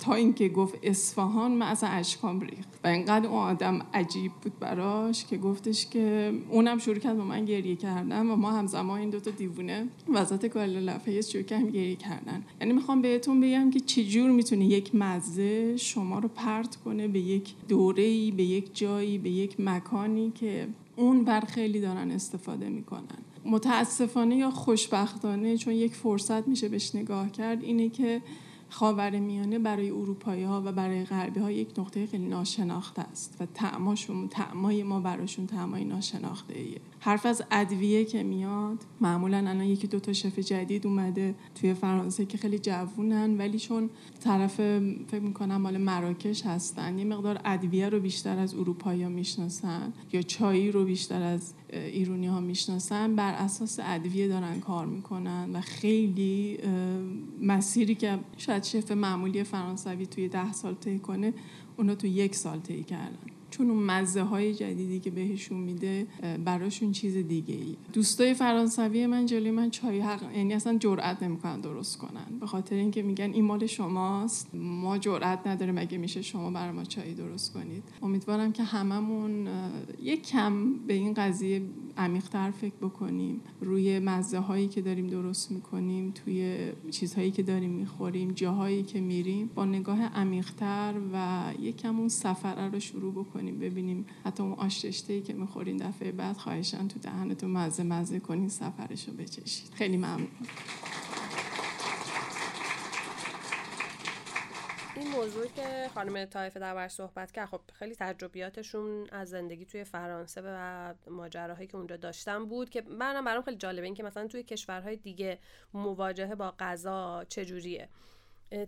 تا اینکه گفت اصفهان من اصلا اشکام ریخت و اینقدر اون آدم عجیب بود براش که گفتش که اونم شروع کرد با من گریه کردن و ما همزمان این دوتا دیوونه وسط گالری لافایت شروع کردیم گریه کردن. یعنی میخوام بهتون بگم که چجور میتونه یک مزه شما رو پرت کنه به یک دوره‌ای، به یک جایی، به یک مکانی که اون بر خیلی دارن استفاده میکنن. متاسفانه یا خوشبختانه، چون یک فرصت میشه بهش نگاه کرد، اینه که خاورمیانه برای اروپایی‌ها و برای غربی‌ها یک نقطه خیلی ناشناخته است و طعمای ما براشون طعمای ناشناخته‌ایه. حرف از ادویه که میاد، معمولاً الان 1-2 شف جدید اومده توی فرانسه که خیلی جوونن، ولی چون طرف فکر می‌کنم مال مراکش هستن، یه مقدار ادویه رو بیشتر از اروپایی‌ها میشناسن یا چای رو بیشتر از ایرانی‌ها میشناسن، بر اساس ادویه دارن کار میکنن و خیلی مسیری که شاید شف معمولی فرانسوی توی 10 سال طی کنه، اونا تو 1 سال طی کردن. چون اون مزه های جدیدی که بهشون میده براشون چیز دیگه ای. دوستای فرانسوی من جلوی من چای حق، یعنی اصلا جرئت نمیکنن درست کنن، به خاطر اینکه میگن این مال شماست، ما جرئت نداریم، مگه میشه شما برای ما چای درست کنید. امیدوارم که هممون یک کم به این قضیه عمیق‌تر فکر بکنیم، روی مزه هایی که داریم درست میکنیم، توی چیزهایی که داریم میخوریم، جاهایی که میریم، با نگاه عمیق‌تر و یک کم اون سفر رو شروع بکنیم، ببینیم حتی اون آشتشته‌ای که میخورین دفعه بعد خواهشاً تو دهنتون مزه مزه کنین، سفرش رو بچشید. خیلی ممنون. این موضوع که خانم تایفه دربارش صحبت کرد، خب خیلی تجربیاتشون از زندگی توی فرانسه و ماجراهایی که اونجا داشتن بود که منم برام خیلی جالبه، این که مثلا توی کشورهای دیگه مواجهه با غذا چجوریه.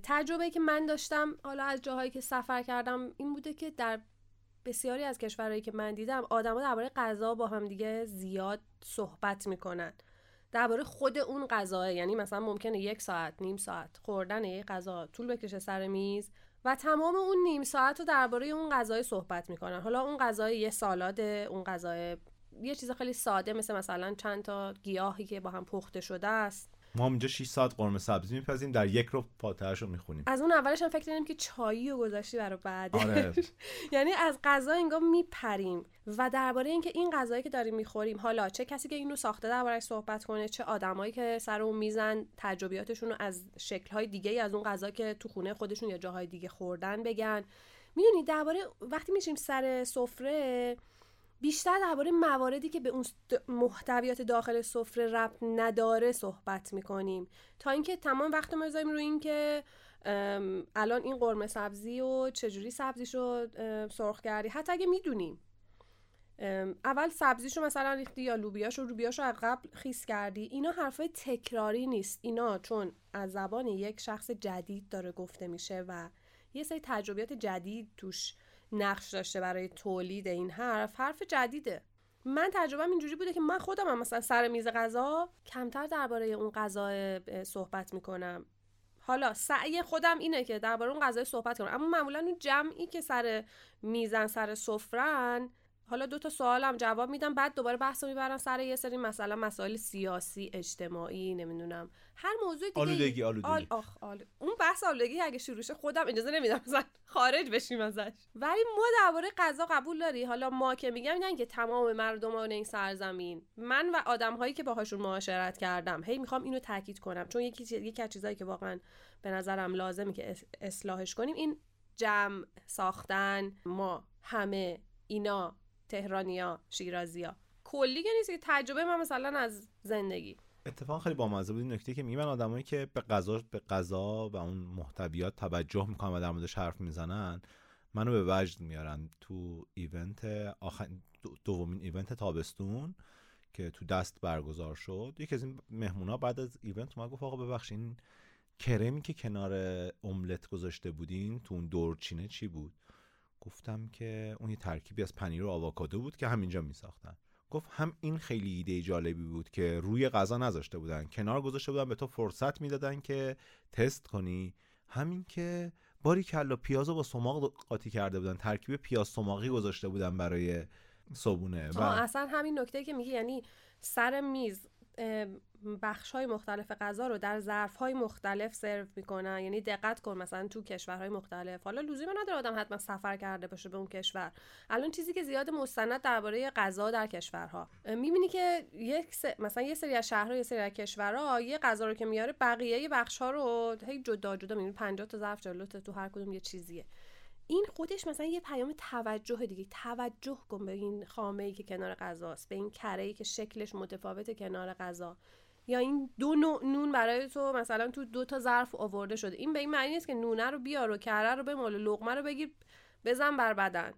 تجربه‌ای که من داشتم حالا از جاهایی که سفر کردم این بوده که در بسیاری از کشورهایی که من دیدم آدم‌ها درباره غذا با هم دیگه زیاد صحبت می‌کنن، درباره خود اون غذاه. یعنی مثلا ممکنه یک ساعت نیم ساعت خوردن یک غذا طول بکشه سر میز و تمام اون نیم ساعت رو درباره اون غذای صحبت میکنن. حالا اون غذای یه سالاده، اون غذای یه چیز خیلی ساده مثل مثلا چند تا گیاهی که با هم پخته شده است. ما اینجا 6 ساعت قرمه سبزی میپزیم، در یک رو پاته‌اشو میخونیم. از اون اولش هم فکر کردیم که چایی رو گذاشتی برای بعد. یعنی از غذا انگار میپریم و درباره اینکه این غذایی که داریم میخوریم، حالا چه کسی که اینو ساخته درباره‌اش صحبت کنه، چه آدمایی که سر اون میزن تجربیاتشون رو از شکل‌های دیگه‌ای از اون غذا که تو خونه خودشون یا جاهای دیگه خوردن بگن. میدونی درباره وقتی میشیم سر سفره بیشتر درباره مواردی که به اون محتویات داخل سفره ربط نداره صحبت میکنیم، تا اینکه تمام وقت ما میذاریم روی این که الان این قرمه سبزی و چجوری سبزیشو سرخ کردی. حتی اگه میدونیم اول سبزیشو مثلا ریختی یا لوبیاشو از قبل خیس کردی، اینا حرفای تکراری نیست، اینا چون از زبان یک شخص جدید داره گفته میشه و یه سری تجربیات جدید توش نقش داشته برای تولید این حرف جدیده. من تجربه‌ام اینجوری بوده که من خودم مثلا سر میز غذا کمتر درباره اون غذا صحبت میکنم. حالا سعی خودم اینه که درباره اون غذا صحبت کنم، اما معمولا اون جمعی که سر میزن سر سفرن، حالا دو تا سوالم جواب میدم، بعد دوباره بحثو میبرن سر یه سری مثلا مسائل سیاسی، اجتماعی، نمیدونم هر موضوع دیگه. آلودگی اون بحث آلودگی اگه شروع شه خودم اجازه نمیدم مثلا خارج بشیم ازش. ولی ما درباره غذا قبول داری. حالا ما که میگم اینن که تمام مردمان این سرزمین، من و آدم‌هایی که باهاشون معاشرت کردم، هی میخوام اینو تاکید کنم چون یکی از چیزایی که واقعا به نظرم لازمه که اصلاحش کنیم، این جمع ساختن ما همه اینا، تهرانیا، شیرازیا، کلی که نیست، که تجربه من مثلا از زندگی. اتفاقا خیلی بامزه بود این نکته که میگم من آدمایی که به غذا و اون محتویات توجه میکنن و در موردش حرف میزنن منو به وجد میارن. تو ایونت آخر دومین ایونت تابستون که تو دست برگزار شد، یکی از این مهمونا بعد از ایونت ما گفت آقا ببخشید این کرمی که کنار املت گذاشته بودین تو اون دورچینه چی بود؟ گفتم که اون یه ترکیبی از پنیر و آووکادو بود که همینجا میساختن. گفت هم این خیلی ایده جالبی بود که روی غذا نذاشته بودن، کنار گذاشته بودن، به تو فرصت میدادن که تست کنی. همین که باریکلا پیازو با سماق قاطی کرده بودن، ترکیب پیاز سماقی گذاشته بودن برای صبونه. و اصلا همین نکته که میگی، یعنی سر میز بخش‌های مختلف غذا رو در ظرف‌های مختلف سرو می‌کنن. یعنی دقت کن مثلا تو کشورهای مختلف، حالا لزومی نداره آدم حتما سفر کرده باشه به اون کشور، الان چیزی که زیاد مستند درباره غذا در کشورها می‌بینی که مثلا یه سری از شهرها، یه سری از کشورها یه غذا رو که میاره بقیه بخش‌ها رو هی جدا جدا می‌بینی، 50 تا ظرف جلوت تو هر کدوم یه چیزیه. این خودش مثلا یه پیام توجه دیگه، توجه کن به این خامه‌ای که کنار غذاست، به این کره‌ای که شکلش متفاوته کنار غذا، یا این دو نوع نون برای تو مثلا تو دو تا ظرف آورده شده، این به این معنی نیست که نونه رو بیار و کره رو بمال و لقمه رو بگیر بزن بر بدن.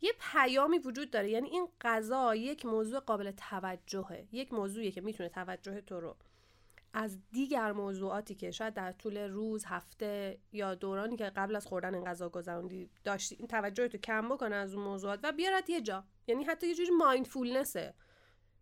یه پیامی وجود داره، یعنی این غذا یک موضوع قابل توجهه، یک موضوعیه که میتونه توجه تو رو از دیگر موضوعاتی که شاید در طول روز، هفته یا دورانی که قبل از خوردن این غذا گذروندی داشتی، این توجهتو کم بکنه از اون موضوعات و بیارت یه جا. یعنی حتی یه جوری مایندفولنسه،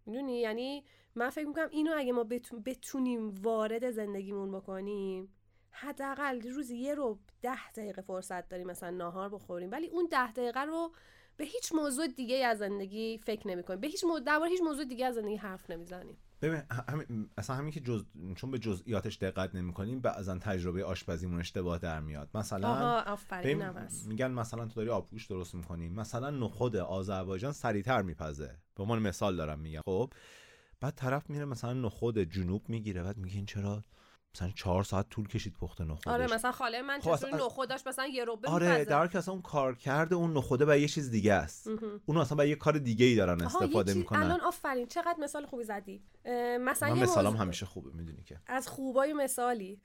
میدونی؟ یعنی من فکر میکنم اینو اگه ما بتونیم وارد زندگیمون بکنیم، حداقل روزی یه 10 دقیقه فرصت داریم مثلا ناهار بخوریم، ولی اون 10 دقیقه رو به هیچ موضوع دیگه از زندگی فکر نمی‌کنیم، به هیچ موضوع، درباره هیچ موضوع دیگه از زندگی حرف نمی‌زنیم. ببین اصلا همین که چون به جزئیاتش دقت نمی‌کنیم بعضن تجربه آشپزیمون اشتباه در میاد. مثلا میگن مثلا تو داری آبگوشت درست می‌کنی، مثلا نخود آذربایجان سریع‌تر میپزه، به عنوان مثال دارم میگم. خب بعد طرف میره مثلا نخود جنوب میگیره، بعد میگه این چرا مثلا 4 ساعت طول کشید پخت نخودش. آره مثلا خاله من چطور نخوداش مثلا یه ربع می‌پزه. آره در حالی که اصلا اون کار کرده اون نخوده برای یه چیز دیگه است. اون اصلا برای یه کار دیگه‌ای دارن استفاده می‌کنن. الان آفرین چقدر مثال خوبی زدی. مثلا یه مثالم همیشه خوبه، میدونی که از خوبای مثالی.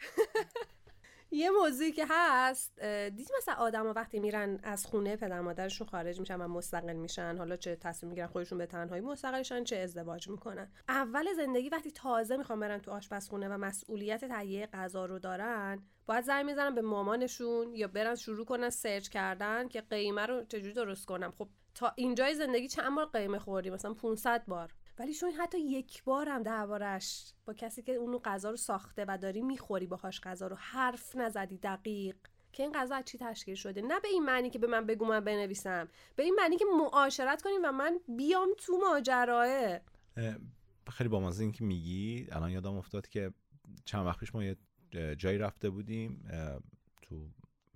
یه موضوعی که هست، دیدی مثلا آدما وقتی میرن از خونه پدر مادرشون خارج میشن و مستقل میشن، حالا چه تصمیم میگیرن خودشون به تنهایی مستقلشن، چه ازدواج میکنن، اول زندگی وقتی تازه میخوان برن تو آشپزخونه و مسئولیت تهیه غذا رو دارن، باید زنگ میزنن به مامانشون یا برن شروع کنن سرچ کردن که قیمه رو چجوری درست کنم. خب تا اینجای زندگی چند بار قیمه خوردی؟ مثلا 500 بار. ولی شون حتی یک بار هم دربارش با کسی که اونو غذا رو ساخته و داری میخوری باهاش غذا رو حرف نزدی دقیق که این غذا از چی تشکیل شده. نه به این معنی که به من بگو من بنویسم، به این معنی که معاشرت کنیم و من بیام تو ماجراه. خیلی بامزه این که میگی، الان یادم افتاد که چند وقت پیش ما یه جایی رفته بودیم تو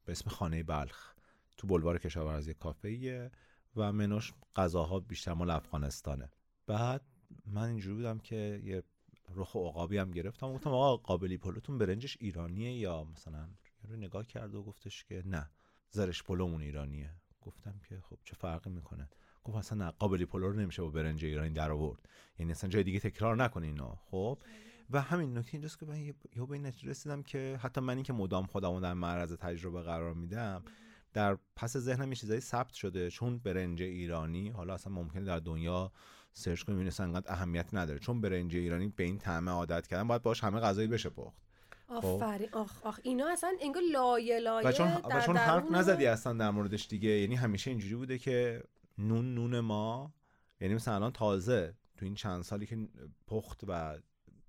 به اسم خانه بلخ تو بلوار کشاورز، یه کافه‌ایه و منوش غذاها بیشتر مال افغانستانه. بعد من اینجوری بودم که یه رخ عقابی هم گرفتم و گفتم آقا قابلی پلوتون برنجش ایرانیه یا مثلا؟ یارو نگاه کرد و گفتش که نه زرش پلومون ایرانیه. گفتم که خب چه فرقی میکنه؟ گفت اصلا قابلی پلو رو نمیشه با برنج ایرانی در آورد، یعنی اصلا جای دیگه تکرار نکنین اینا. خب و همین نکته اینجاست که من یهو به این نتیجه رسیدم که حتی من این که مدام خودمو در معرض تجربه قرار میدم، در پس ذهنم یه چیزایی ثبت شده. چون برنج ایرانی، حالا اصلا ممکنه در دنیا سرچ کنیم اینو انقدر اهمیت نداره، چون برنج ایرانی به این طعمه عادت کردن باید باهاش همه غذایی بشه پخت. آفرین. آخ اینا اصلا انگار لایه لایه و چون حرف نزدی اصلا در موردش دیگه، یعنی همیشه اینجوری بوده که نون ما، یعنی مثلا الان تازه تو این چند سالی که پخت و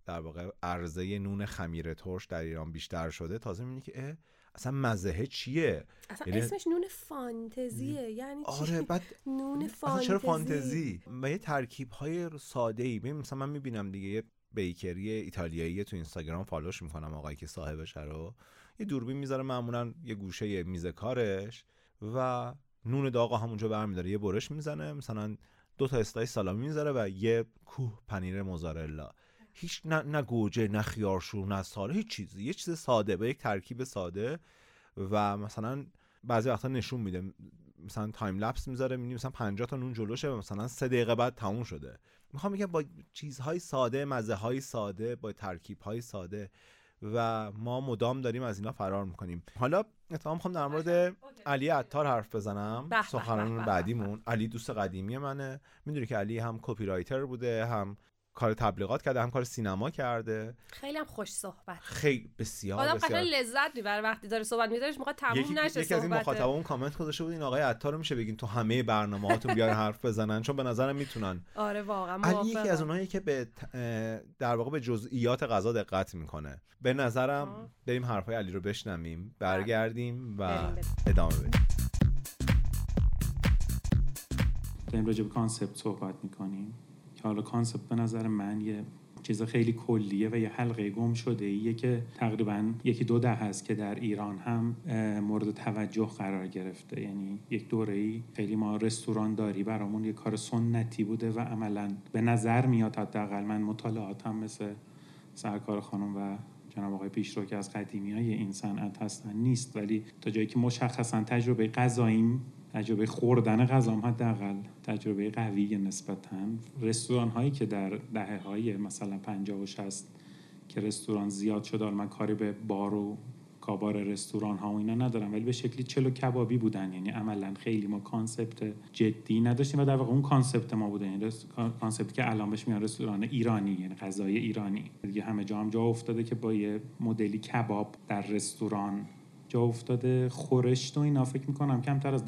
در واقع عرضه نون خمیر ترش در ایران بیشتر شده، تازه میبینی که اصلا مزه چیه، اصلا اسمش نون فانتزیه. یعنی آره بعد نون فانتزی، چرا فانتزی؟ و یه ترکیب‌های ساده‌ای. ببین مثلا من میبینم دیگه یه بیکری ایتالیایی تو اینستاگرام فالوش میکنم، آقایی که صاحبشه رو یه دوربین میذاره معمولا یه گوشه میز کارش و نون داغو همونجا برمی‌داره، یه برش میزنه، مثلا 2 تا استای سالامی میذاره و یه کوه پنیر موزارلا. هیچ نه گوجه، نه خیارشور، نه ساله، هیچ چیزی. یه چیز ساده با یک ترکیب ساده. و مثلا بعضی وقتا نشون میده، مثلا تایم لپس میذاره، میبینی مثلا 50 تا نون جلوشه و مثلا 3 دقیقه بعد تموم شده. میخوام بگم با چیزهای ساده، مزه‌های ساده، با ترکیب‌های ساده و ما مدام داریم از اینا فرار میکنیم. حالا اتفاقا میخوام در مورد علی عطار حرف بزنم، سخنران بعدیمون. علی دوست قدیمی منه، میدونی که علی هم کپی رایتر بوده، هم کار تبلیغات کرده، هم کار سینما کرده. خیلی هم خوش صحبت، خیلی بسیار آدم بسیار آدم لذت میبره وقتی داره صحبت میذارش میخواد تموم نشه صحبته. یکی از این مخاطبامون کامنت گذاشته بود این آقای عطار رو میشه بگین تو همه برنامه‌هاتون بیان حرف بزنن، چون به نظرم میتونن. آره واقعا موافقم. یکی از اونایی که به در واقع به جزئیات غذا دقت میکنه. به نظرم بریم حرفای علی رو بشنویم، برگردیم و ادامه بدیم. داریم راجع به کانسپت صحبت میکنیم. حالا کانسپت به نظر من یه چیز خیلی کلیه و یه حلقه گم شده ایه که تقریباً 1-2 دهه هست که در ایران هم مورد توجه قرار گرفته. یعنی یک دوره‌ای خیلی ما رستوران داری برامون یه کار سنتی بوده و عملاً به نظر میاد، حداقل من مطالعاتم مثل سرکار خانم و جناب آقای پیشرو که از قدیمیای این صنعت هستن نیست، ولی تا جایی که مشخصاً تجربه غذاییم، تجربه خوردن غذام حداقل تجربه قویه نسبتاً. رستوران هایی که در دهه های مثلا 50 و 60 که رستوران زیاد شد، من کاری به بار و کابار رستوران ها و اینا ندارم، ولی به شکلی چلو کبابی بودن. یعنی عملا خیلی ما کانسپت جدی نداشتیم و در واقع اون کانسپت ما بوده، یعنی کانسپتی که الان بهش میگن رستوران ایرانی، یعنی غذای ایرانی. دیگه همه جا هم جا افتاده که با یه مدلی کباب در رستوران جا افتاده. خورشت و اینا فکر میکنم کمتر از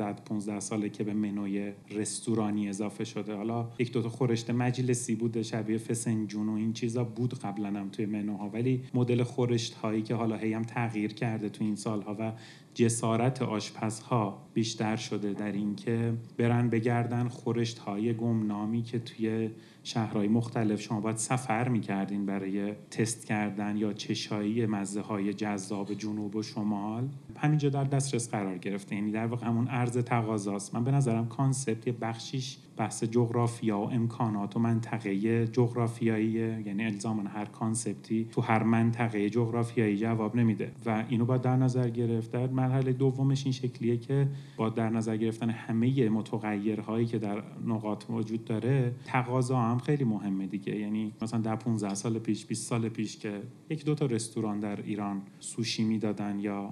10-15 ساله که به منوی رستورانی اضافه شده. حالا 1-2 تا خورشت مجلسی بوده، شبیه فسنجون و این چیزا بود قبلا هم توی منوها، ولی مدل خورشت هایی که حالا هی هم تغییر کرده تو این سالها و جسارت آشپزها بیشتر شده در این که برن بگردن خورشت‌های گمنامی که توی شهرهای مختلف شما باید سفر می‌کردین برای تست کردن یا چشایی مزه‌های جذاب جنوب و شمال، همینجا در دسترس قرار گرفته. یعنی در واقع همون عرض تقاضاست. من به نظرم کانسپت یه بخشیش بحث جغرافیا و امکانات و منطقه جغرافیایی، یعنی الزاماً هر کانسپتی تو هر منطقه جغرافیایی جواب نمیده و اینو باید در نظر گرفت. در مرحله دومش این شکلیه که با در نظر گرفتن همه متغیرهایی که در نقاط موجود داره، تقاضا هم خیلی مهمه دیگه. یعنی مثلا در 15 سال پیش 20 سال پیش که یک دو تا رستوران در ایران سوشی میدادن یا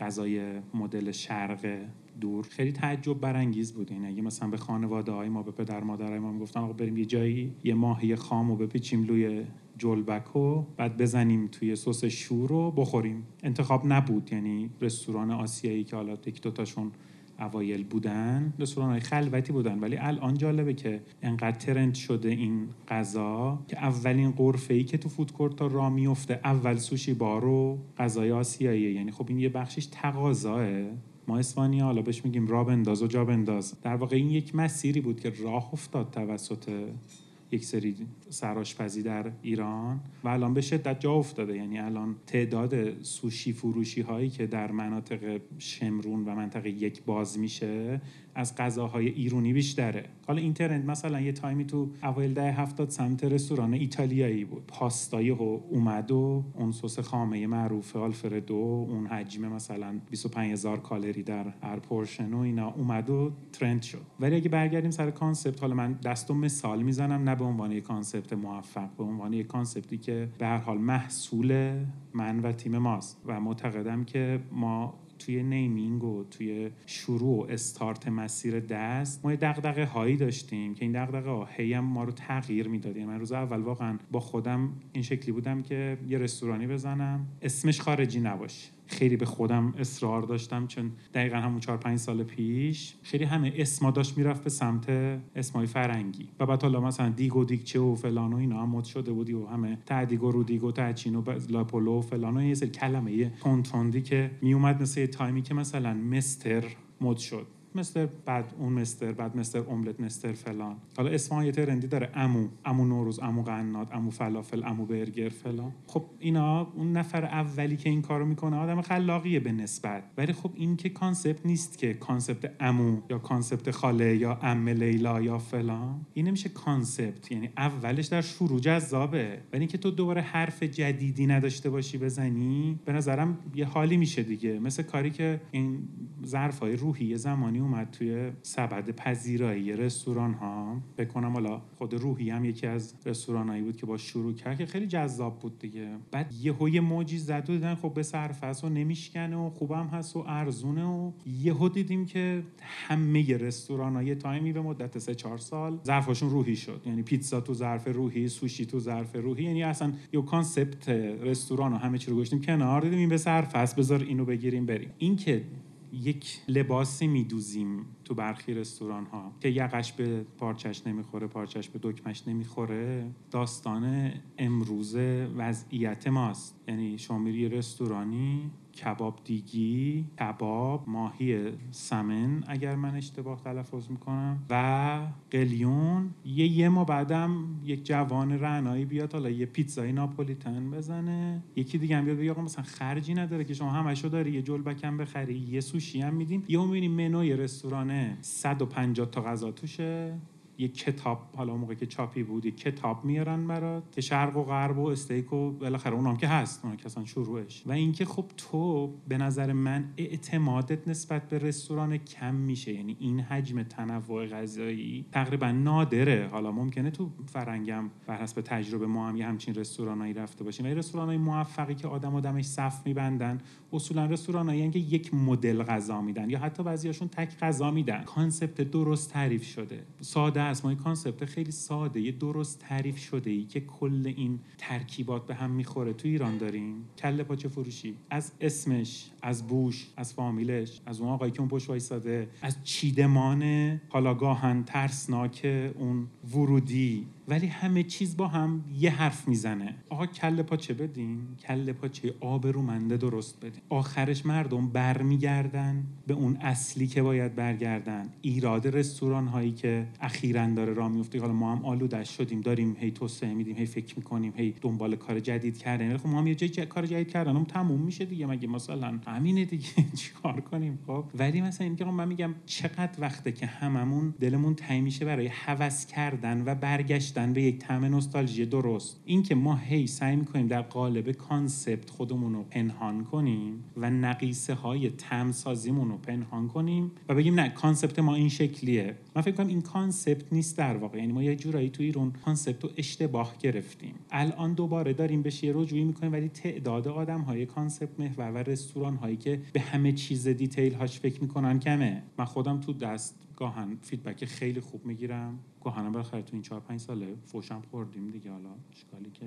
غذای مدل شرق دور، خیلی تعجب برانگیز بود. این اگه مثلا به خانواده های ما، به پدر مادرای ما میگفتن آقا بریم یه جایی یه ماهی خامو بپیچیم لوی جلبکو بعد بزنیم توی سس شور رو بخوریم، انتخاب نبود. یعنی رستوران آسیایی که حالا یک دو تاشون اوایل بودن، رستوران‌های خلوتی بودن، ولی الان جالبه که انقدر ترند شده این غذا که اولین قرفه‌ای که تو فودکورت راه میفته اول سوشی بار و غذای آسیاییه. یعنی خب این یه بخشش تقاضاه، ما اسپانیا حالا بهش میگیم راه بنداز و جا بنداز. در واقع این یک مسیری بود که راه افتاد توسط یک سری سرآشپزی در ایران و الان به شدت جا افتاده. یعنی الان تعداد سوشی فروشی هایی که در مناطق شمرون و منطقه یک باز میشه از غذاهای ایرانی بیشتره. حالا این ترند مثلا یه تایمی تو اوایل دهه 70 سمت رستوران ایتالیایی بود، پاستایی ها اومد و اون سس خامه معروف آلفردو، اون حجم مثلا 25000 کالری در هر پورشن و اینا اومد و ترند شد. ولی اگه برگردیم سر کانسپت، حالا من دستم مثال میزنم نه به عنوان یک کانسپت موفق، به عنوان یک کانسپتی که به هر حال محصول من و تیم ماست و معتقدم که ما توی نیمینگ و توی شروع و استارت مسیر دست ما دغدغه هایی داشتیم که این دغدغه ها هی هم ما رو تغییر میداد. یعنی من روز اول واقعا با خودم این شکلی بودم که یه رستورانی بزنم اسمش خارجی نباشه. خیلی به خودم اصرار داشتم چون دقیقاً همون 4-5 سال پیش خیلی همه اسما داشت میرفت به سمت اسمای فرنگی و بعد حالا مثلا دیگ و دیگچه و فلان و اینا هم مد شده بودی و همه تعدیگ و رودیگ و تعچین و لاپولو و فلان و یه سری کلمه یه تونتوندی که میومد مثل یه تایمی که مثلا مستر مد شد، مستر بعد اون مستر بعد مستر املت مستر فلان. حالا اصفهان یه ترندی داره، عمو نوروز، عمو قنات، عمو فلافل، عمو برگر فلان. خب اینا اون نفر اولی که این کارو میکنه آدم خلاقیه به نسبت، ولی خب این که کانسپت نیست که کانسپت عمو یا کانسپت خاله یا عم لیلا یا فلان، این نمیشه کانسپت. یعنی اولش در شروع جذابه، ولی که تو دوباره حرف جدیدی نداشته باشی بزنی به نظرم یه حالی میشه دیگه. مثل کاری که این ظرفای روحی زمانی اومد توی سبد پذیرایی رستوران ها، فکر کنم حالا خود روحی هم یکی از رستورانایی بود که با شروع کرد که خیلی جذاب بود دیگه. بعد یهو یه موجی زد و دیدن خب به صرفه است و نمیشکنه و خوبم هست و ارزونه و یهو دیدیم که همه رستورانای تایمی به مدت 3-4 سال ظرفشون روحی شد. یعنی پیتزا تو ظرف روحی، سوشی تو ظرف روحی، یعنی اصلا یه کانسپت رستوران و همه چی رو گذاشتیم کنار، دیدیم این به صرفه است بذار اینو بگیریم بریم. این که یک لباسی میدوزیم تو برخی رستوران ها که یقش به پارچش نمیخوره، پارچش به دکمش نمیخوره، داستان امروز وضعیت ماست. یعنی شما میری رستورانی کباب دیگی، کباب، ماهی سمن اگر من اشتباه تلفظ میکنم و قلیون، یه ما بعدم یک جوان رعنایی بیاد حالا یه پیتزای ناپولیتن بزنه، یکی دیگه هم بیاد بگه آقا مثلا خرجی نداره که شما همشو داری، یه جلبک هم بخری، یه سوشی هم میدیم. یهو میبینی منوی رستورانه 150 تا غذا توشه، یک کتاب، حالا موقعی که چاپی بود یک کتاب میارن برات که شرق و غرب و استیک و بالاخره اونام که هست، اون که اصلا شروعش. و اینکه خب تو به نظر من اعتمادت نسبت به رستوران کم میشه. یعنی این حجم تنوع غذایی تقریبا نادره. حالا ممکنه تو فرنگم بر حسب تجربه ما هم یه همچین رستورانایی رفته باشیم، ولی رستورانای موفقی که آدمش صف میبندن اصولا رستورانایی که یک مدل غذا میدن یا حتی بعضیاشون تک غذا میدن. کانسپت درست تعریف شده، ساده اسم این کانسپت خیلی ساده، یه درست تعریف شده ای که کل این ترکیبات به هم میخوره. تو ایران داریم کله پاچه فروشی، از اسمش، از بوش، از فامیلش، از اون آقایی که اون پشت وایساده، از چیدمان حالا گاهن ترسناک اون ورودی، ولی همه چیز با هم یه حرف میزنه. آقا کله پاچه بدین، کله پاچه آبرومنده درست بدین. آخرش مردم برمیگردن به اون اصلی که باید برگردن. ایراد رستوران هایی که اخیراً داره راه میفته، حالا ما هم آلوده شدیم، داریم هی توسعه میدیم، هی فکر میکنیم، هی دنبال کار جدید کردن. خب ما هم یه جای کار جدید کردنم تموم میشه دیگه، مگه مثلا همینه دیگه چیکار کنیم؟ خب ولی مثلا اینکه من میگم چقدر وقته که هممون دلمون تنگ میشه برای هوس کردن و برگشتن به یک طعم نوستالژی درست. این که ما هی سعی میکنیم در قالب کانسپت خودمون رو پنهان کنیم و نقیصه های طعم سازیمون رو پنهان کنیم و بگیم نه کانسپت ما این شکلیه. من فکر کنم این کانسپت نیست در واقع، یعنی ما یه جورایی تو ایران کانسپت رو اشتباه گرفتیم. الان دوباره داریم بهش رجوع میکنیم، ولی تعداد آدم های کانسپت محور و رستوران هایی که به همه چیز دیتیل هاش فکر میکنن کمه. من خودم تو دست گاهن فیدبک خیلی خوب میگیرم، گاهن بالاخره تو این 4-5 ساله فوشم خوردیم دیگه، حالا اشکالی که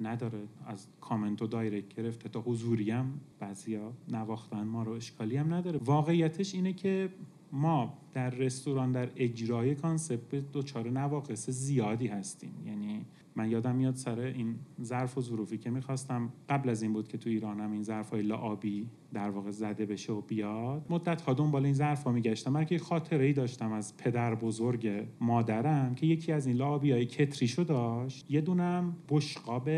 نداره، از کامنت و دایرکت گرفته تا حضوریم بعضیا نواختن ما رو، اشکالی هم نداره. واقعیتش اینه که ما در رستوران در اجرای کانسپت دوچار نواقص زیادی هستیم. یعنی من یادم میاد سر این ظرف و ظروفی که میخواستم، قبل از این بود که تو ایرانم این ظرفای لعابی در واقع زده بشه و بیاد، مدت ها دنبال این ظرفا میگشتم. من که خاطره‌ای داشتم از پدر بزرگ مادرم که یکی از این لعابیای کتریشو داشت، یه دونم بشقاب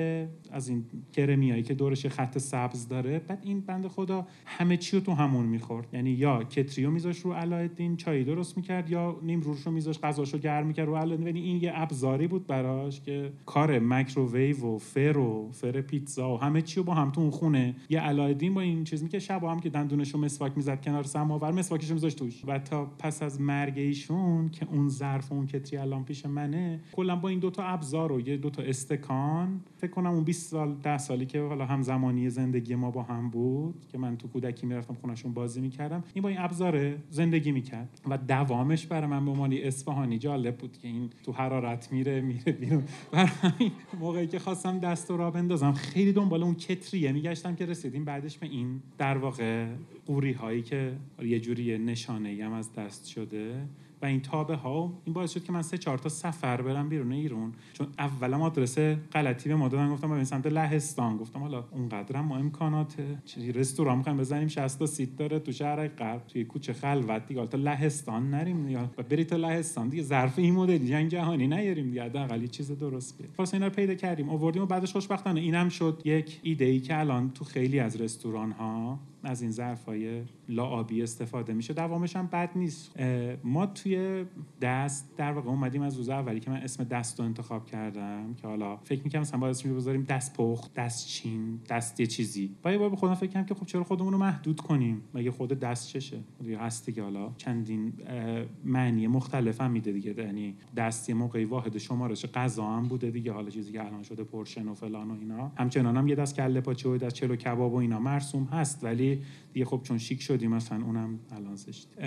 از این کرمیایی که دورش خط سبز داره، بعد این بنده خدا همه چی رو تو همون میخورد. یعنی یا کتریو میذاش رو علاءالدین چای درست میکرد، یا نیم روشو میذاش غذاشو گرم میکرد رو علاءالدین. این یه ابزاری بود براش که کار مایکروویو و فر پیتزا و همه چی رو با هم تو اون خونه، یه علاءالدین با این چیز میکرد. شب هم که دندونشو مسواک میزد کنار سماور، مسواکشو میذاشت توش. و تا پس از مرگ ایشون که اون ظرف و اون کتری الان پیش منه، کلا با این دوتا ابزار و یه دوتا استکان، فکر کنم اون 20 سال 10 سالی که حالا همزمانی زندگی ما با هم بود که من تو کودکی میرفتم خونه‌شون بازی میکردم، این با این ابزار زندگی میکرد. و دوامش برای من به مالی اصفهانی جالب بود که این تو حرارت میره بیرون. برای موقعی که خواستم دست رو بندازم خیلی دنبال اون کتریه میگشتم که رسیدیم بعدش به این در واقع قوری هایی که یه جوری نشانه‌ای هم از دست شده و این تابه ها. این باعث شد که من 3-4 تا سفر برم بیرون ایران، چون اولم آدرس غلطی به ما دادن، گفتم بریم سمت لهستان، گفتم حالا اونقدرم ما امکانات رستوران می‌خوایم بزنیم 60 تا سیت داره تو شهر غرب توی کوچه خلوت دیگه، تا لهستان نریم یا بریم تا لهستان دیگه، ظرف این مدل جنگ جهانی نیاریم دیگه، حداقل چیز درست بده. واسه اینا رو پیدا کردیم آوردیم و بعدش خوشبختانه اینم شد یک ایده‌ای که الان تو خیلی از رستوران‌ها از این ظرفای لعابی استفاده میشه، دوامش هم بد نیست. ما توی دست در واقع اومدیم از روز اولی که من اسم دست رو انتخاب کردم که حالا فکر می‌کردم مثلا باید اسم بذاریم دست پخت، دست چین، دست یه چیزی. با یه بار به خودم فکر کردم که خب چرا خودمون رو محدود کنیم؟ مگه خود دست چشه؟ دیگه هست دیگه، حالا چندین معنی مختلف هم میده دیگه، یعنی دست یه موقعی واحد شمارش غذا هم بوده دیگه، حالا چیزی که الان شده پورشن و فلان و اینا. همچنان هم یه دست کله پاچه و دست چلو کباب و اینا مرسوم هست، ولی دیگه خب چون شیک شدیم مثلا اونم الان زشت.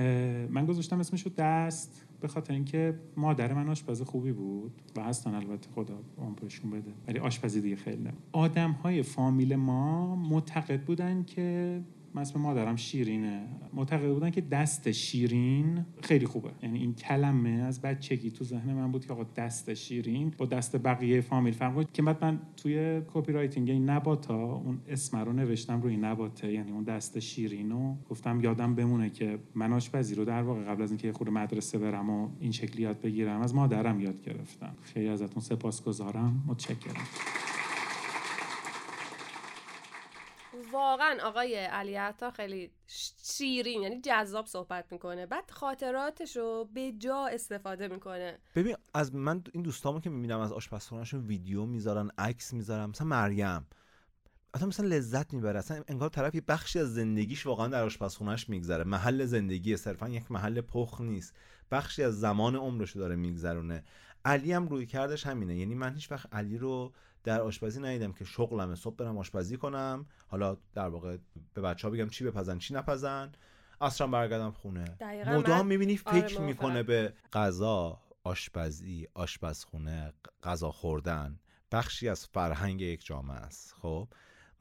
من گذاشتم اسمشو دست به خاطر اینکه مادر من آشپز خوبی بود و هستن، البته خدا عمرشون بده، ولی آشپزی دیگه خیلی نه. آدم‌های فامیل ما معتقد بودن که مثلا مادرم شیرینه، معتقد بودن که دست شیرین خیلی خوبه. یعنی این کلمه از بچگی تو ذهن من بود که آقا دست شیرین با دست بقیه فامیل فرق که من توی کپی رایتینگ این نباتا اون اسم رو نوشتم روی نباته، یعنی اون دست شیرینو گفتم یادم بمونه که من آشپزی رو در واقع قبل از اینکه خود مدرسه برم و این شکلی یاد بگیرم از مادرم یاد گرفتم. خیلی ازتون سپاسگزارم، متشکرم. واقعا آقای علی عطار خیلی شیرین، یعنی جذاب صحبت میکنه، بعد خاطراتشو به جا استفاده میکنه. ببین از من این دوستامو که میبینم از آشپزخونه‌شون ویدیو میذارن، عکس میذارن، مثلا مریم آدم مثلا لذت میبره، اصلا انگار طرف یه بخشی از زندگیش واقعا در آشپزخونه‌اش میگذره. محل زندگی صرفا یک محل پخت نیست، بخشی از زمان عمرشو داره میگذرونه. علی هم روی کردش همینه، یعنی من هیچ وقت علی رو در آشپزی ندیدم که شغلمه صبح برم آشپزی کنم، حالا در واقع به بچه‌ها بگم چی بپزن چی نپزن، عصرام برگردم خونه. مدام میبینی فکر میکنه به غذا، آشپزی، آشپزخونه، غذا خوردن بخشی از فرهنگ یک جامعه است. خب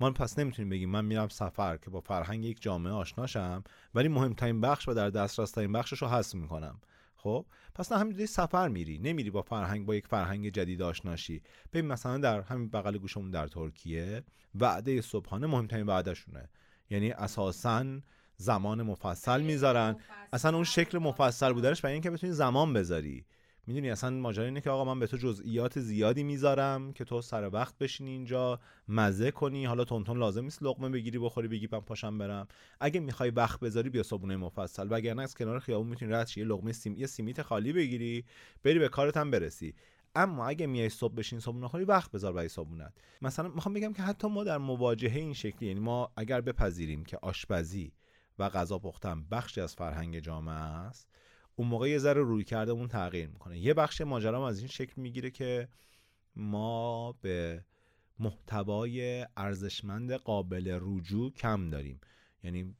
ما پس نمیتونیم بگیم من میرم سفر که با فرهنگ یک جامعه آشناشم ولی مهمترین بخش و در دسترس ترین بخشش رو حذف میکنم. خب پس نه همینجوری سفر میری، نمیری با فرهنگ، با یک فرهنگ جدید آشناشی. ببین مثلا در همین بغل گوشمون در ترکیه وعده صبحانه مهمترین وعدهشونه، یعنی اساساً زمان مفصل میذارن، اصلا اون شکل مفصل بودنش برای اینکه بتونی زمان بذاری. میدونی اصلا ماجرا اینه که آقا من به تو جزئیات زیادی میذارم که تو سر وقت بشینی اینجا مزه کنی، حالا تونتون لازم نیست لقمه بگیری بخوری بگی من پاشم برم. اگه میخوای وقت بذاری بیا صبونه مفصل، وگرنه از کنار خیابون میتونی رد شی یه لقمه سیمیت خالی بگیری بری به کارت هم برسی. اما اگه میای صبح بشین صبونه خوری وقت بذار برای صبونت. مثلا میخوام بگم که حتی ما در مواجهه این شکلی، یعنی ما اگر بپذیریم که آشپزی و غذا پختن بخشی از فرهنگ جامعه است، اون موقع یه ذره روی کردمون تغییر میکنه. یه بخش ماجرام از این شکل میگیره که ما به محتوای ارزشمند قابل رجوع کم داریم، یعنی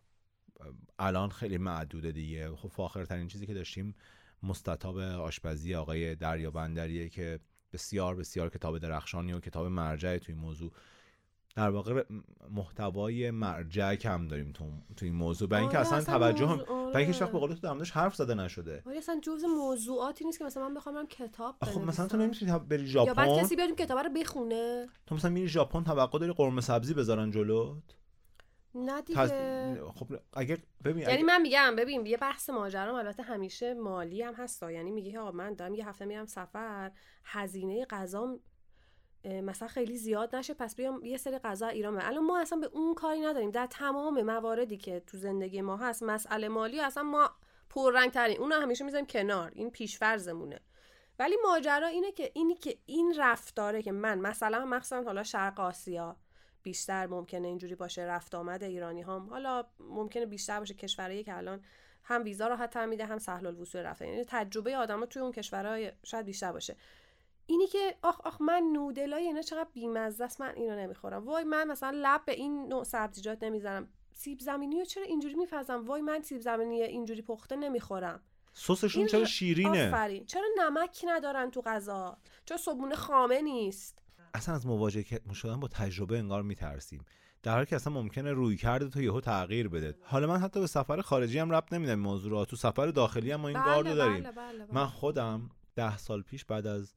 الان خیلی معدوده دیگه. خب فاخرترین چیزی که داشتیم مستطاب آشپزی آقای دریابندریه که بسیار بسیار کتاب درخشانی و کتاب مرجع توی موضوع، در واقع محتوای مرجع کم داریم تو این موضوع، برای اینکه اصلا توجه هم برای هیچ وقت به قول تو در موردش حرف زده نشده. ولی اصلا جزء موضوعاتی نیست که مثلا من بخوام برم کتاب بخونم. خب مثلا تو نمیتونی بری ژاپن یا بعد کسی بیاد اون کتاب رو بخونه. تو مثلا میری ژاپن توقع داری قرمه سبزی بذارن جلوت؟ نه دیگه. خب اگر ببین یعنی من میگم ببین یه بحث ماجرام البته همیشه مالی هم هستا، یعنی میگی آقا من دارم یه هفته میرم سفر، هزینه غذام مثلا خیلی زیاد نشه پس بیام یه سری غذا ایران ببرم. الان ما اصلا به اون کاری نداریم. در تمام مواردی که تو زندگی ما هست مسئله مالی اصلا ما پررنگ ترین اون رو همیشه میذاریم کنار، این پیش‌فرضمونه. ولی ماجرا اینه که این رفتاره که من مثلا مخصوصا حالا شرق آسیا بیشتر ممکنه اینجوری باشه، رفت آمد ایرانی هم حالا ممکنه بیشتر باشه، کشورایی که الان هم ویزا راحت میده هم سهل الوصول رفتن، یعنی تجربه آدما توی اون کشورها شاید بیشتر باشه. اینی که آخ من نودلای اینا چقدر بیمزه است، من اینو نمیخورم، وای من مثلا لب به این نوع سبزیجات نمیزنم، سیب زمینیو چرا اینجوری میپزم، وای من سیب زمینی اینجوری پخته نمیخورم، سسشون چرا شیرینه، آفرین چرا نمک ندارن تو غذا، چرا صبونه خامه نیست. اصلا از مواجهه شدن با تجربه انگار میترسیم، در حالی که اصلا ممکنه رویکرد تو یهو تغییر بده. حالا من حتی به سفر خارجی هم ربط نمیدم، موضوعات تو سفر داخلی هم ما این گاردو داریم. بله. من خودم 10 سال پیش بعد از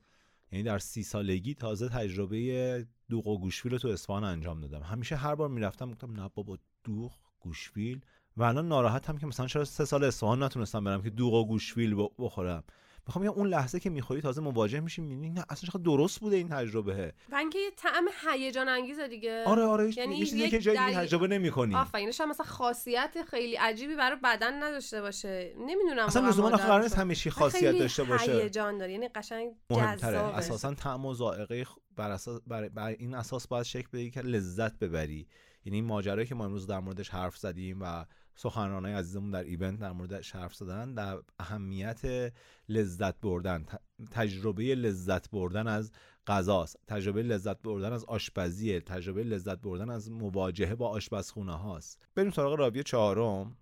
یعنی در 30 سالگی تازه تجربه دوغ و گوشفیل رو تو اصفهان انجام دادم. همیشه هر بار میرفتم گفتم نه بابا دوغ گوشفیل، و الان ناراحتم که مثلا چرا 3 سال اصفهان نتونستم برم که دوغ و گوشفیل بخورم. میخوام بگم اون لحظه که میخوری تازه مواجه میشی میبینی نه اصلا چقدر درست بوده این تجربه، من که یه طعم هیجان انگیزه دیگه. آره یعنی چیزی که جایی تجربه نمیکنی. آفرینش هم مثلا خاصیت خیلی عجیبی برای بدن نداشته باشه، نمیدونم اصلا لزوما قرار نیست همه چی خاصیت داشته باشه، هیجان داره یعنی قشنگ جذاب اساسا طعم و ذائقه بر اساس بر این اساس باید شکل بگیری که لذت ببری. یعنی ماجرایی که ما امروز در موردش حرف زدیم و سخنرانای عزیزمون در ایونت در مورد حرف زدن، در اهمیت لذت بردن، تجربه لذت بردن از غذاست، تجربه لذت بردن از آشپزیه، تجربه لذت بردن از مواجهه با آشپزخونه هاست. بریم سراغ راوی چهارم،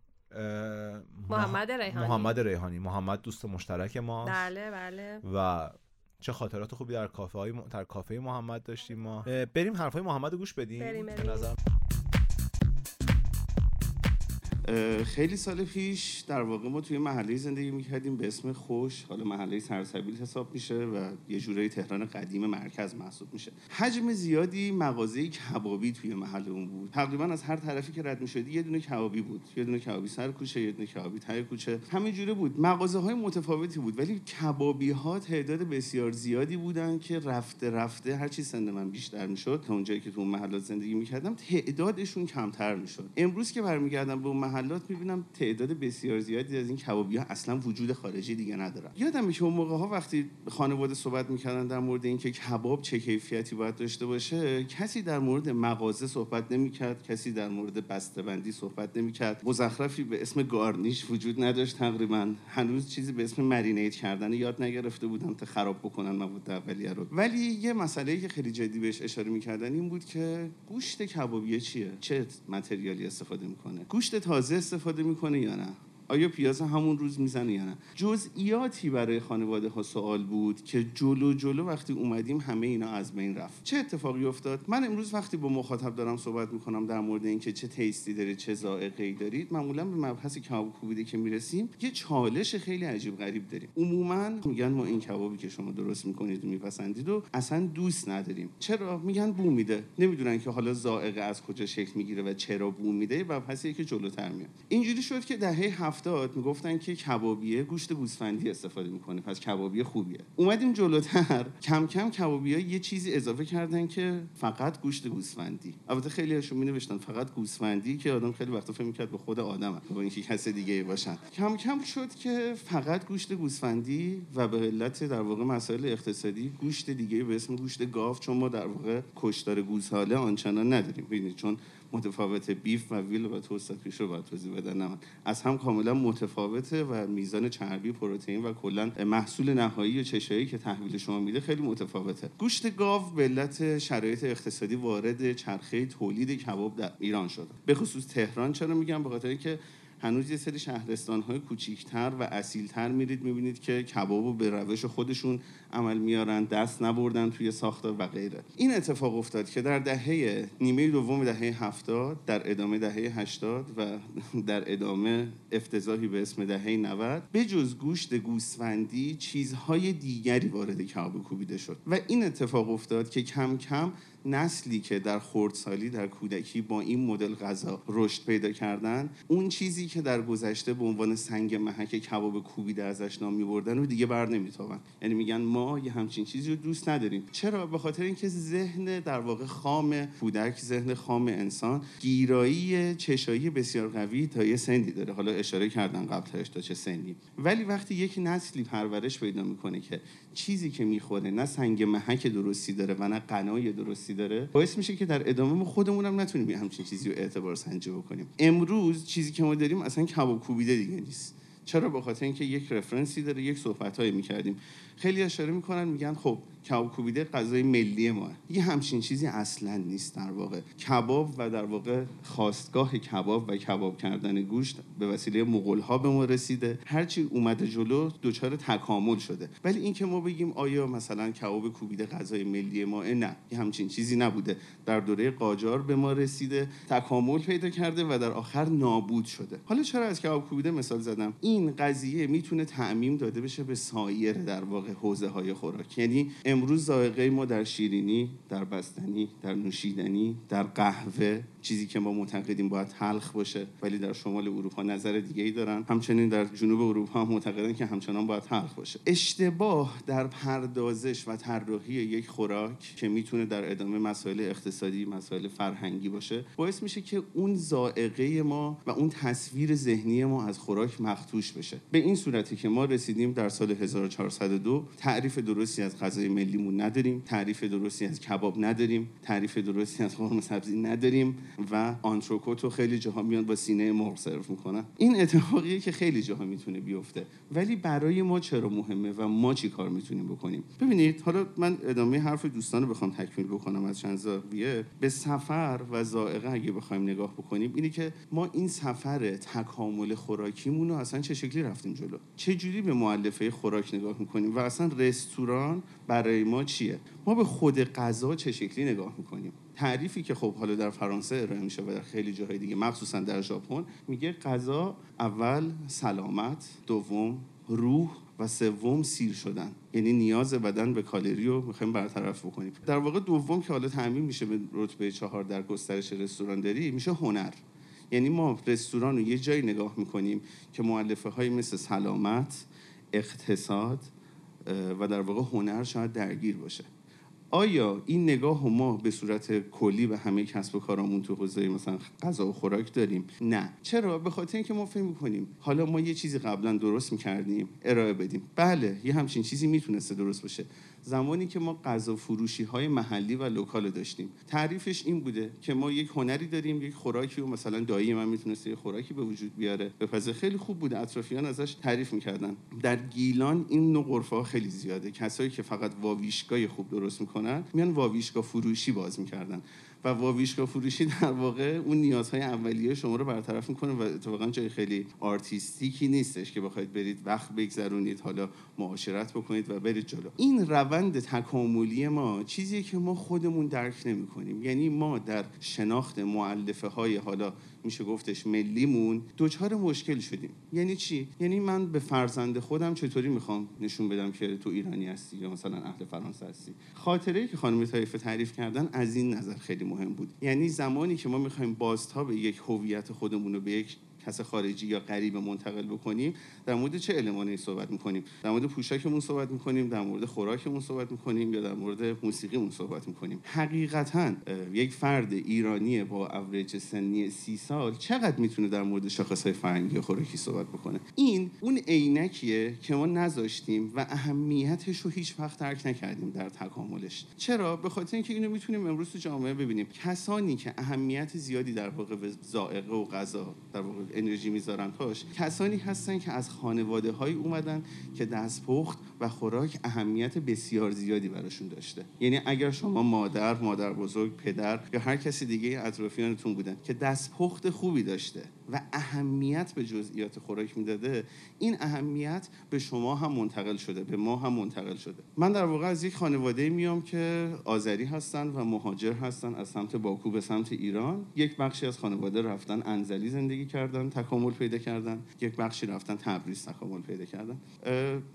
محمد ریحانی. محمد دوست مشترک ماست. بله. و چه خاطرات خوبی در کافه محمد داشتیم ما. بریم حرفای محمد رو گوش بدیم. بریم. خیلی سال پیش در واقع ما توی محله زندگی میکردیم به اسم خوش، حالا محله سرسبیل حساب میشه و یه جورایی تهران قدیم مرکز محسوب میشه. حجم زیادی مغازه کبابی توی محله اون بود، تقریبا از هر طرفی که رد میشدی یه دونه کبابی بود، یه دونه کبابی سر کوچه، یه دونه کبابی ته کوچه، همینجوری بود. مغازه های متفاوتی بود ولی کبابی ها تعداد بسیار زیادی بودن که رفته هر چی سن من بیشتر میشد تا اونجایی که تو اون محله زندگی میکردم تعدادشون کمتر میشد. امروز که برمیگردم به اون حالات میبینم تعداد بسیار زیادی از این کبابی‌ها اصلا وجود خارجی دیگه ندارن. یادمه که اون موقع‌ها وقتی خانواده صحبت می‌کردن در مورد اینکه کباب چه کیفیتی باید داشته باشه، کسی در مورد مغازه صحبت نمی‌کرد، کسی در مورد بسته‌بندی صحبت نمی‌کرد. مزخرفی به اسم گارنیش وجود نداشت، تقریباً هنوز چیزی به اسم مرینیت کردن یاد نگرفته بودن تا خراب بکنن مواد اولیه رو. ولی یه مسئله‌ای که خیلی جدی بهش اشاره می‌کردن این بود که گوشت کبابیه چیه؟ چه متریالی استفاده می‌کنه؟ گوشت تازه استفاده میکنه یا نه؟ آیا پیاز همون روز میزنه یا نه. جزئیاتی برای خانواده ها سوال بود که جلو وقتی اومدیم همه اینا از بین رفت. چه اتفاقی افتاد؟ من امروز وقتی با مخاطب دارم صحبت میکنم در مورد اینکه چه تیستی داره، چه ذائقه‌ای دارید، معمولا به مبحث کباب کوبیده که میرسیم یه چالش خیلی عجیب غریب داریم. عموما میگن ما این کبابی که شما درست میکنید و میپسندید و اصلا دوست نداریم. چرا؟ میگن بو میده. نمیدونن که حالا ذائقه از کجا شکل میگیره و چرا بو میده. مبحثی که جلوتر میاد. اینجوری شد که دهه 70 میگفتن که کبابیه گوشت گوسفندی استفاده میکنه، پس کبابیه خوبیه. اومدیم جلوتر کم کم کبابی‌ها یه چیزی اضافه کردن که فقط گوشت گوسفندی. البته خیلی‌هاشون می‌نوشتن فقط گوسفندی که آدم خیلی وقتا فکر می‌کرد به خود آدمه، با اینکه کس دیگه‌ای باشن. کم کم شد که فقط گوشت گوسفندی و به علت در واقع مسائل اقتصادی گوشت دیگه‌ای به اسم گوشت گاو، چون ما در واقع کشتار گوساله آنچنان نداریم. ببینید چون متفاوت بیف و ویل و توستات پیشو باید توضیح بدن، نه از هم کاملا متفاوته و میزان چربی، پروتئین و کلا محصول نهایی و چشایی که تحویل شما میده خیلی متفاوته. گوشت گاو به علت شرایط اقتصادی وارد چرخه تولید کباب در ایران شد، به خصوص تهران. چرا میگم؟ به خاطر اینکه هنوز یه سری شهرستان‌های کوچیک‌تر و اصیل‌تر میرید می‌بینید که کبابو به روش خودشون عمل میارن، دست نبردن توی ساختار و غیره. این اتفاق افتاد که در دهه نیمه دوم دهه 70، در ادامه دهه 80 و در ادامه افتضاحی به اسم دهه 90 به جز گوشت گوسفندی چیزهای دیگری وارد کباب کوبیده شد و این اتفاق افتاد که کم کم نسلی که در خردسالی، در کودکی با این مدل غذا رشد پیدا کردن، اون چیزی که در گذشته به عنوان سنگ محک کباب کوبیده ازش نام می‌بردن و دیگه بر نمی‌تابن. یعنی میگن ما یه همچین چیزی رو دوست نداریم. چرا؟ به خاطر اینکه ذهن در واقع خام کودک، ذهن خام انسان، گیرایی چشایی بسیار قوی تا یه سنی داره. حالا اشاره کردن قبلش تا چه سنی، ولی وقتی یک نسلی پرورش پیدا می‌کنه که چیزی که می‌خوره نه سنگ محک درستی داره و نه قنای درستی داره، باعث میشه که در ادامه ما خودمون هم نتونیم همچین چیزی رو اعتبار سنجی بکنیم. امروز چیزی که ما داریم اصلا کباب کوبیده دیگه نیست. چرا؟ به خاطر اینکه یک رفرنسی داره، یک صحبتایی می‌کردیم. خیلی اشاره می‌کنن میگن خب کباب کوبیده غذای ملی ما. یه همچین چیزی اصلا نیست. در واقع کباب و در واقع خاستگاه کباب و کباب کردن گوشت به وسیله مغول‌ها به ما رسیده. هرچی اومده جلو دچار تکامل شده. ولی این که ما بگیم آیا مثلا کباب کوبیده غذای ملی ما، نه، یه همچین چیزی نبوده. در دوره قاجار به ما رسیده، تکامل پیدا کرده و در آخر نابود شده. حالا چرا از کباب کوبیده مثال زدم؟ این قضیه میتونه تعمیم داده بشه به سایر در واقع حوزه‌های خوراک. یعنی امروز ذائقه ما در شیرینی، در بستنی، در نوشیدنی، در قهوه، چیزی که ما معتقدیم باید تلخ باشه ولی در شمال اروپا نظر دیگه‌ای دارن، همچنین در جنوب اروپا هم معتقدن که همچنان باید تلخ باشه. اشتباه در پردازش و طراحی یک خوراک که میتونه در ادامه مسائل اقتصادی، مسائل فرهنگی باشه، باعث میشه که اون ذائقه ما و اون تصویر ذهنی ما از خوراک مختوش بشه. به این صورتی که ما رسیدیم در سال 1402 تعریف درستی از غذای ملیمون نداریم، تعریف درستی از کباب نداریم، تعریف درستی از قورمه سبزی نداریم و آنتروکوتو خیلی جاها میان با سینه مرغ سرو میکنن. این اتفاقیه که خیلی جاها میتونه بیفته. ولی برای ما چرا مهمه و ما چی کار میتونیم بکنیم؟ ببینید، حالا من ادامه حرف دوستانو بخوام تکمیل بکنم از چند زاویه به سفر و ذائقه اگه بخوایم نگاه بکنیم، اینی که ما این سفر تکامل خوراکیمون رو اصلا چه شکلی رفتیم جلو، چه جوری به مؤلفه خوراک نگاه میکنیم و اصلا رستوران برای ما چیه، ما به خود غذا چه شکلی نگاه میکنیم. تعریفی که خب حالا در فرانسه ارائه میشه و در خیلی جاهای دیگه مخصوصا در ژاپن، میگه غذا اول سلامت، دوم روح و سوم سیر شدن، یعنی نیاز بدن به کالری رو میخوایم برطرف بکنیم. در واقع دوم که حالا تعمیم میشه به رتبه 4 در گسترش رستورانداری میشه هنر. یعنی ما رستوران رو یه جایی نگاه میکنیم که مؤلفه های مثل سلامت، اقتصاد و در واقع هنر شاید درگیر باشه. آیا این نگاه ما به صورت کلی به همه کسب و کارامون تو حوزه مثلا غذا و خوراک داریم؟ نه. چرا؟ به خاطر اینکه ما فکر می‌کنیم حالا ما یه چیزی قبلا درست می‌کردیم ارائه بدیم. بله، یه همچین چیزی میتونسته درست باشه. زمانی که ما غذا فروشی‌های محلی و لوکال داشتیم، تعریفش این بوده که ما یک هنری داریم، یک خوراکی رو مثلا دایی من میتونسته یه خوراکی به وجود بیاره، به فاز خیلی خوب بوده، اطرافیان ازش تعریف می‌کردن. در گیلان این نوع غرفه‌ها خیلی زیاده. کسایی که فقط واویشگای خوب درست می‌کنن میان واویشگاه فروشی باز می‌کردن و واویشکا فروشی در واقع اون نیازهای اولیه شما رو برطرف میکنه و اتفاقا جای خیلی آرتیستیکی نیستش که بخواید برید وقت بگذرونید، حالا معاشرت بکنید و برید جلو. این روند تکاملی ما چیزیه که ما خودمون درک نمیکنیم. یعنی ما در شناخت مؤلفه های حالا میشه گفتش ملیمون دوچار مشکل شدیم. یعنی چی؟ یعنی من به فرزند خودم چطوری میخوام نشون بدم که تو ایرانی هستی یا مثلا اهل فرانسه هستی؟ خاطره‌ای که خانم تایفه تعریف کردن از این نظر خیلی مهم بود. یعنی زمانی که ما میخوایم بازتاب یک هویت خودمون رو به یک کس خارجی یا غریب منتقل بکنیم، در مورد چه المانی صحبت می‌کنیم؟ در مورد پوشاکمون صحبت می‌کنیم، در مورد خوراکمون صحبت می‌کنیم، یا در مورد موسیقیمون صحبت می‌کنیم؟ حقیقتاً یک فرد ایرانی با اوریج سنی 30 سال چقدر میتونه در مورد شاخص‌های فرهنگی خوراکی صحبت بکنه؟ این اون عینکیه که ما نذاشتیم و اهمیتش رو هیچ وقت ترک نکردیم در تکاملش. چرا؟ به خاطر اینکه اینو میتونیم امروز تو جامعه ببینیم. کسانی که اهمیت زیادی در واقع ذائقه و غذا در واقع انرژی میذارن پاش، کسانی هستن که از خانواده‌های اومدن که دستپخت و خوراک اهمیت بسیار زیادی براشون داشته. یعنی اگر شما مادر بزرگ، پدر یا هر کسی دیگه اطرافیانتون بودن که دستپخت خوبی داشته و اهمیت به جزئیات خوراک میداده، این اهمیت به شما هم منتقل شده، به ما هم منتقل شده. من در واقع از یک خانواده میام که آذری هستن و مهاجر هستن از سمت باکو به سمت ایران. یک بخشی از خانواده رفتن انزلی زندگی کردن، تکامل پیدا کردن. یک بخشی رفتن تبریز، تکامل پیدا کردن.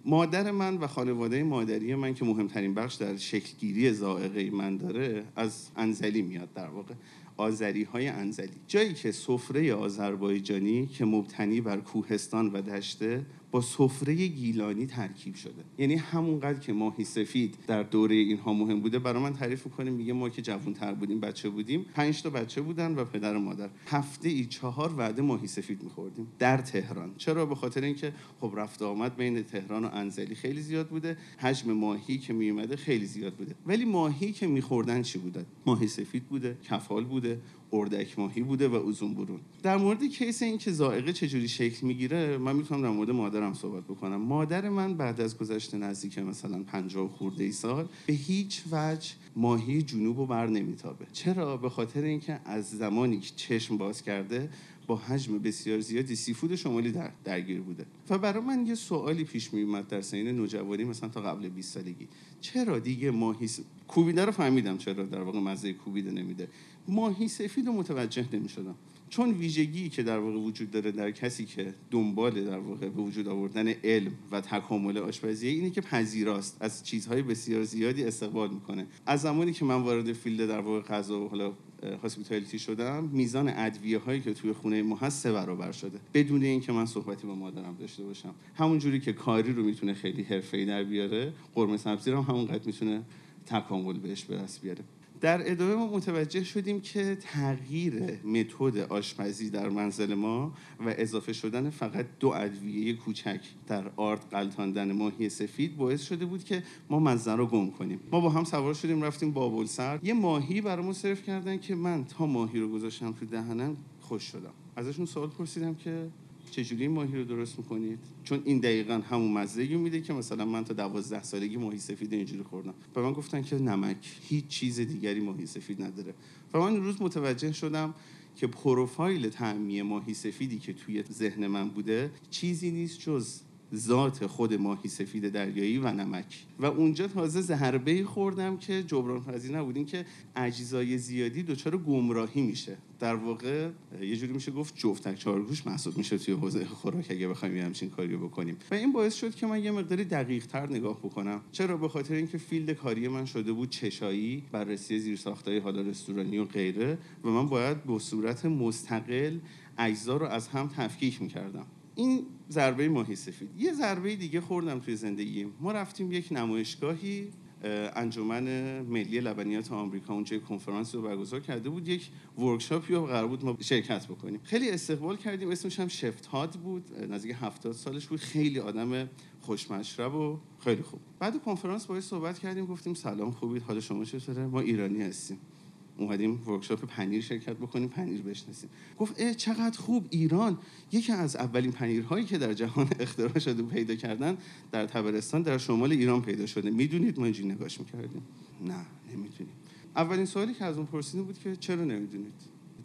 مادر من و خانواده مادری من که مهمترین بخش در شکل گیری ذائقه من داره از انزلی میاد. در واقع آذری‌های انزلی، جایی که سفره آذربایجانی که مبتنی بر کوهستان و دشته با سفره گیلانی ترکیب شده. یعنی همونقدر که ماهی سفید در دوره اینها مهم بوده، برای من تعریف می‌کنه، میگه ما که جوان‌تر بودیم، بچه بودیم، 5 تا بچه بودن و پدر و مادر، هفته‌ای 4 وعده ماهی سفید می‌خوردیم در تهران. چرا؟ به خاطر اینکه خب رفت آمد بین تهران و انزلی خیلی زیاد بوده، حجم ماهی که میومده خیلی زیاد بوده. ولی ماهی که می‌خوردن چی بوده؟ ماهی سفید بوده، کفال بوده، اردک ماهی بوده و اوزون برون. در مورد کیس این که ذائقه چجوری شکل میگیره، من میتونم در مورد مادرم صحبت بکنم. مادر من بعد از گذشت نزدیک مثلا 50 خورده سال به هیچ وجه ماهی جنوبو بر نمیتابه. چرا؟ به خاطر اینکه از زمانی که چشم باز کرده با حجم بسیار زیادی سیفود شمالی درگیر بوده. و برای من یه سوالی پیش می اومد در سنین نوجوانی، مثلا تا قبل 20 سالگی، چرا دیگه ماهی کوبیده رو فهمیدم، چرا در واقع مزه کوبیده نمیده، ماهی سفید رو متوجه نمیشدم، چون ویژگی که در واقع وجود داره در کسی که دنبال در واقع به وجود آوردن علم و تکامل آشپزی اینه که پذیراست، از چیزهای بسیار زیادی استقبال میکنه. از زمانی که من وارد فیلد در واقع غذا و حالا هاسپیتالیتی شدم، میزان ادویه هایی که توی خونه ما هست 3 برابر شده، بدون اینکه من صحبتی با مادرم داشته باشم. همون جوری که کاری رو میتونه خیلی حرفه‌ای در بیاره، قرمه سبزی رو همونقدر میتونه تکامل بهش برسه بیاره. در ادامه ما متوجه شدیم که تغییر متد آشپزی در منزل ما و اضافه شدن فقط 2 ادویه کوچک در آرد غلتاندن ماهی سفید باعث شده بود که ما مزه رو گم کنیم. ما با هم سوار شدیم رفتیم بابلسر، یه ماهی برامون سرو کردن که من تا ماهی رو گذاشتم تو دهنم خوش شدم. ازشون سوال پرسیدم که چجوری ماهی رو درست میکنید؟ چون این دقیقاً همون مزه‌ای میده که مثلا من تا 12 سالگی ماهی سفید اینجوری خوردم. به من گفتن که نمک، هیچ چیز دیگری ماهی سفید نداره. و من اون روز متوجه شدم که پروفایل طعمی ماهی سفیدی که توی ذهن من بوده چیزی نیست جز ذات خود ماهی سفید دریایی و نمک. و اونجا تازه ضربه‌ای خوردم که جبران‌پذیر نبودین که اجزای زیادی دچار گمراهی میشه. در واقع یه جوری میشه گفت جفتک چارگوش محسوب میشه توی حوزه خوراک اگه بخوایم همین کاری رو بکنیم. و این باعث شد که من یه مقداری دقیق‌تر نگاه بکنم. چرا؟ به خاطر اینکه فیلد کاری من شده بود چشایی، بررسی زیرساخت‌های حالا رستورانی و غیره، و من باید به صورت مستقل اجزا رو از هم تفکیک می‌کردم. این ضربه ماهی سفید. یه ضربه دیگه خوردم توی زندگیم. ما رفتیم یک نمایشگاهی، انجمن ملی لبنیات آمریکا اونجا کنفرانس رو برگزار کرده بود، یک ورکشاپی رو قرار بود ما شرکت بکنیم. خیلی استقبال کردیم. اسمش هم شف تاد بود، نزدیک 70 سالش بود، خیلی آدم خوشمشرب و خیلی خوب. بعد کنفرانس باهاش صحبت کردیم، گفتیم سلام، خوبید؟ حال شما چطوره؟ ما ایرانی هستیم، اومدیم ورکشاپ پنیر شرکت بکنیم، پنیر بشناسیم. گفت اه چقدر خوب، ایران یکی از اولین پنیرهایی که در جهان اختراع شده و پیدا کردن در طبرستان در شمال ایران پیدا شده. میدونید ما اینجوری نگاش میکردیم؟ نه نمیدونیم. اولین سوالی که از اون پرسیدن بود که چرا نمیدونید.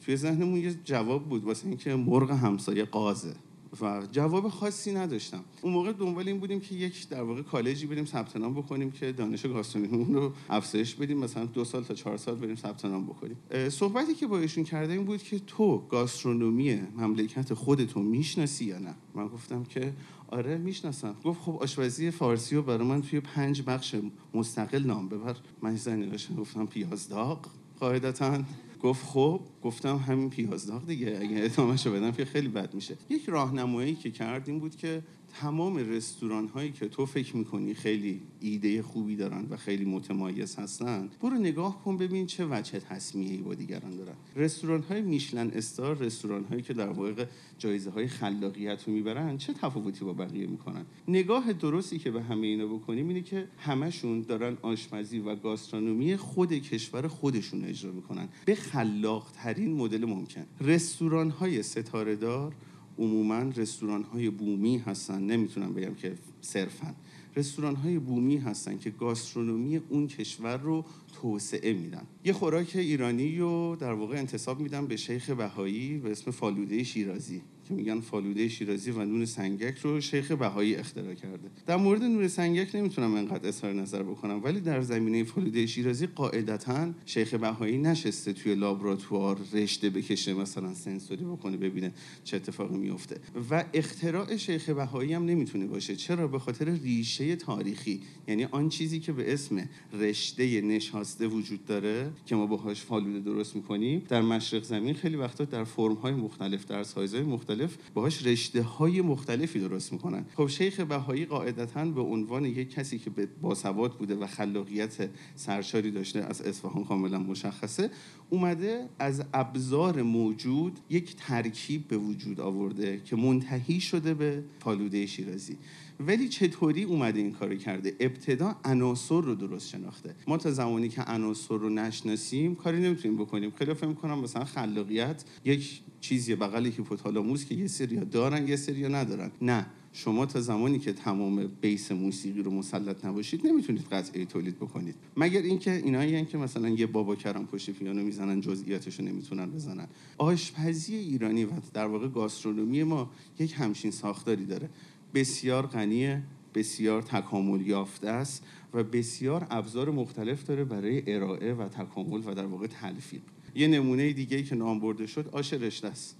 توی ذهنمون یه جواب بود واسه اینکه مرغ همسایه قازه و جواب خاصی نداشتم. اون موقع دنبال این بودیم که یک در واقع کالجی بریم ثبت نام بکنیم که دانش گاسترونومی رو افزایش بدیم، مثلا 2 سال تا 4 سال بریم ثبت نام بکنیم. صحبتی که با ایشون کرده این بود که تو گاسترونومی مملکت خودتو میشناسی یا نه؟ من گفتم که آره میشناسم. گفت خب آشپزی فارسی رو برای من توی 5 بخش مستقل نام ببر. من زنی داشتم گفتم پیاز داغ قاعدتاً. گفت خب، گفتم همین پیاز داغ دیگه، اگه ادامه‌شو بدم که خیلی بد میشه. یک راهنمایی که کردیم بود که تمام رستوران هایی که تو فکر میکنی خیلی ایده خوبی دارن و خیلی متمایز هستن، برو نگاه کن ببین چه وجه تسمیه‌ای با دیگران دارن. رستوران های میشلن استار، رستوران هایی که در واقع جایزه های خلاقیت رو میبرن، چه تفاوتی با بقیه میکنن. نگاه درستی که به همه اینا بکنیم اینه که همشون دارن آشپزی و گاسترونومی خود کشور خودشون اجرا میکنن به خلاق ترین مدل ممکن. رستوران های ستاره دار عموماً رستوران‌های بومی هستن، نمیتونم بگم که صرفاً رستوران‌های بومی هستن که گاسترونومی اون کشور رو توسعه میدن. یه خوراک ایرانی رو در واقع انتساب میدن به شیخ بهایی به اسم فالوده شیرازی که میگن فالوده شیرازی و نون سنگک رو شیخ بهایی اختراع کرده. در مورد نون سنگک نمیتونم انقدر اظهار نظر بکنم، ولی در زمینه فالوده شیرازی قاعدتاً شیخ بهایی نشسته توی لابراتوار رشته بکشه، مثلا سنسوری بکنه ببینه چه اتفاقی میفته. و اختراع شیخ بهایی هم نمیتونه باشه. چرا؟ به خاطر ریشه تاریخی، یعنی آن چیزی که به اسم رشته نشاسته وجود داره که ما باهاش فالوده درست میکنیم، در مشرق زمین خیلی وقتا در فرم‌های مختلف، در سایزهای مختلف باهاش رشته های مختلفی درست میکنن. خب شیخ بهایی قاعدتاً به عنوان یک کسی که باسواد بوده و خلاقیت سرشاری داشته، از اصفهان کاملا مشخصه، اومده از ابزار موجود یک ترکیب به وجود آورده که منتهی شده به فالوده شیرازی. ولی چطوری اومده این کارو کرده؟ ابتدا عناصر رو درست شناخته. ما تا زمانی که عناصر رو نشناسیم کاری نمیتونیم بکنیم. خیلی فکر می‌کنم مثلا خلاقیت یک چیزیه بغل هیپوتالاموس که یه سریا دارن یه سریا ندارن. نه، شما تا زمانی که تمام بیس موسیقی رو مسلط نباشید نمیتونید قطعه تولید بکنید، مگر اینکه اینایی که مثلا یه بابا کرم پشت پیانو میزنن جزئیاتشو نمیتونن بزنن. آشپزی ایرانی و در واقع گاسترونومی ما یک همچین ساختاری داره، بسیار غنیه، بسیار تکامل یافته است و بسیار ابزار مختلف داره برای ارائه و تکامل و در واقع تلفیق. یه نمونه دیگه‌ای که نام برده شد آش رشته است.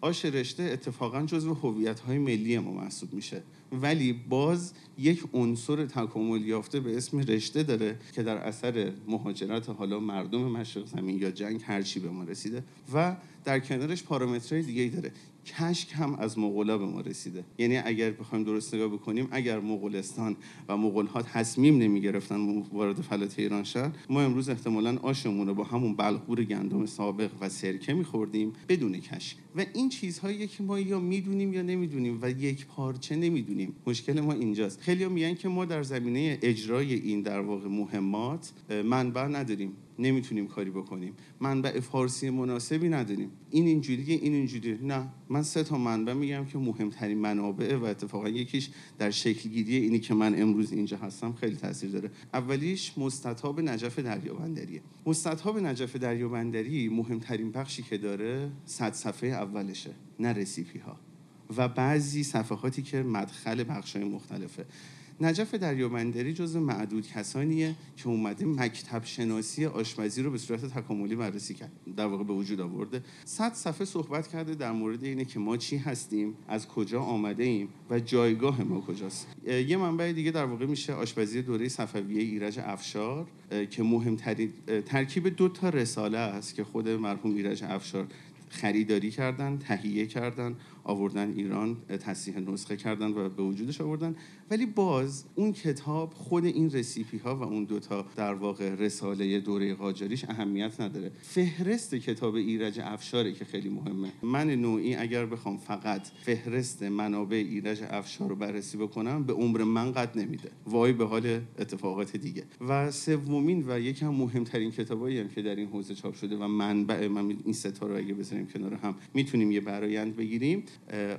آش رشته اتفاقاً جزو هویت‌های ملی ما محسوب میشه، ولی باز یک عنصر تکامل یافته به اسم رشته داره که در اثر مهاجرت حالا مردم مشرق زمین یا جنگ هر چی به ما رسیده و در کنارش پارامترهای دیگه‌ای داره. کشک هم از مغول‌ها به ما رسیده، یعنی اگر بخوایم درست نگاه بکنیم، اگر مغولستان و مغول‌ها تصمیم نمی‌گرفتن وارد فلات ایران شدن، ما امروز احتمالاً آشمون رو با همون بلغور گندم سابق و سرکه می‌خوردیم بدون کشک. و این چیزهایی که ما یا می‌دونیم یا نمی‌دونیم و یک پارچه نمی‌دونیم. مشکل ما اینجاست. خیلی‌ها میگن که ما در زمینه اجرای این در واقع مهمات منبع نداریم، نمیتونیم کاری بکنیم، منبع فارسی مناسبی نداریم، این اینجوریه، این اینجوریه. نه، من 3 تا منبع میگم که مهمترین منابعه و اتفاقا یکیش در شکل‌گیری اینی که من امروز اینجا هستم خیلی تاثیر داره. اولیش مستطاب نجف دریابندریه. مستطاب نجف دریابندری مهمترین بخشی که داره 100 صفحه اولشه، نه رسیپی‌ها و بعضی صفحاتی که مدخل بخش‌های مختلفه. نجف دریابندری جزو معدود کسانیه که اومده مکتب شناسی آشپزی رو به صورت تکاملی بررسی کرد، در واقع به وجود آورده. 100 صفحه صحبت کرده در مورد اینه که ما چی هستیم، از کجا آمده ایم و جایگاه ما کجاست. یه منبع دیگه در واقع میشه آشپزی دوره صفویه ایرج افشار که مهمترین ترکیب 2 تا رساله است که خود مرحوم ایرج افشار خریداری کردن، تهیه کردن، آوردن ایران، تصحیح نسخه کردن و به وجودش آوردن. ولی باز اون کتاب خود این رسیپی ها و اون 2 تا در واقع رساله دوره قاجاریش اهمیت نداره. فهرست کتاب ایرج افشاره که خیلی مهمه. من نوعی اگر بخوام فقط فهرست منابع ایرج افشار رو بررسی بکنم به عمر من قد نمیده، وای به حال اتفاقات دیگه. و سومین و یکم مهمترین کتابایی هم که در این حوزه چاپ شده و منبع من این 3 تا رو اگه بزنیم کنار هم میتونیم یه برآیند بگیریم،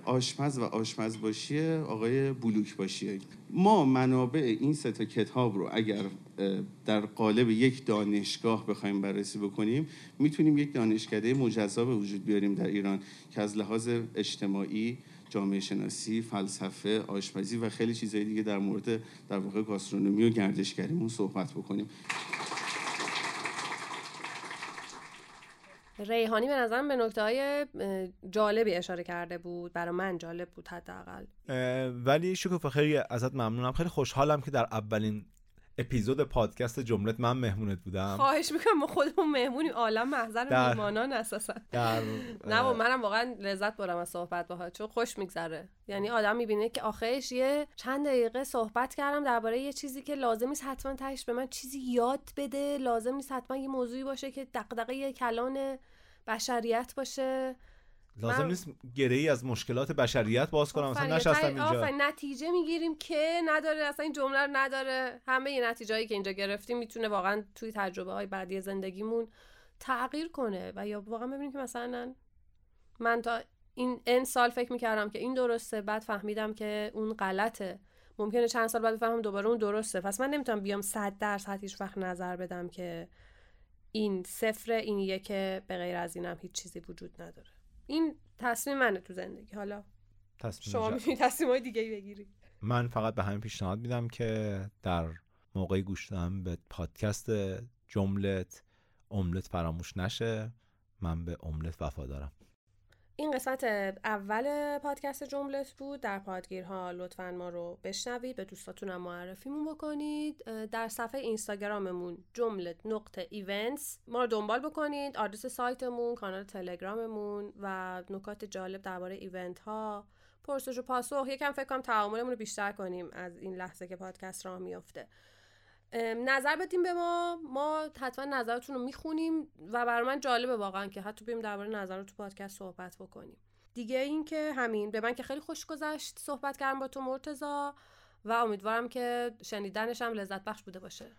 آشپز و آشپزباشی آقای بلوک باشی. ما منابع این سه تا کتاب رو اگر در قالب یک دانشگاه بخوایم بررسی بکنیم، میتونیم یک دانشکده مجزا به وجود بیاریم در ایران که از لحاظ اجتماعی، جامعه شناسی، فلسفه، آشپزی و خیلی چیزهای دیگه در مورد در واقع گاسترونومی و گردشگریمون صحبت بکنیم. ریحانی به نظرم به نکته‌های جالبی اشاره کرده بود، برای من جالب بود حداقل. ولی شکوفه خیلی ازت ممنونم، خیلی خوشحالم که در اولین اپیزود پادکست جملت من مهمونت بودم. خواهش میکنم، ما خودمون مهمونیم، عالم محضر میهمانان اساسا. نه و منم واقعا لذت بردم از صحبت باهات، چون خوش میگذره. یعنی آدم میبینه که آخرش یه چند دقیقه صحبت کردم درباره یه چیزی که لازم نیست حتما تهش به من چیزی یاد بده، لازم نیست حتما یه موضوعی باشه که دغدغه کلان بشریت باشه، لازم نیست گره‌ای از مشکلات بشریت باز کنم. مثلا نشستم اینجا نتیجه میگیریم که نداره، اصلا این جمله رو نداره. همه ی نتیجه‌ای که اینجا گرفتیم میتونه واقعا توی تجربه‌های بعدی زندگیمون تغییر کنه و یا واقعا ببینیم که مثلا من تا این سال فکر میکردم که این درسته، بعد فهمیدم که اون غلطه، ممکنه چند سال بعد بفهمم دوباره اون درسته. پس من نمیتونم بیام 100% هیچ وقت نظر بدم که این صفر، این یکه، به غیر از اینم هیچ چیزی وجود نداره. این تصمیم منه تو زندگی. حالا شما میتونی تصمیم‌های دیگه‌ای بگیری. من فقط به همین پیشنهاد میدم که در موقع گوش دادن به پادکست جملت، املت فراموش نشه. من به املت وفادارم. این قسمت اول پادکست جملت بود. در پادگیرها لطفاً ما رو بشنوید، به دوستاتونم معرفیمون بکنید. در صفحه اینستاگراممون jumlet.events ما رو دنبال بکنید. آدرس سایتمون، کانال تلگراممون و نکات جالب درباره ایونت ها، پرسش و پاسخ. یکم فکر کنم تعاملمون رو بیشتر کنیم از این لحظه که پادکست راه میفته. نظر بدیم به ما حتما نظرتون رو میخونیم و برای من جالبه واقعا که حتی بیم درباره نظرات تو پادکست صحبت بکنیم دیگه. این که همین، به من که خیلی خوش گذشت صحبت کردم با تو مرتضی و امیدوارم که شنیدنش هم لذت بخش بوده باشه.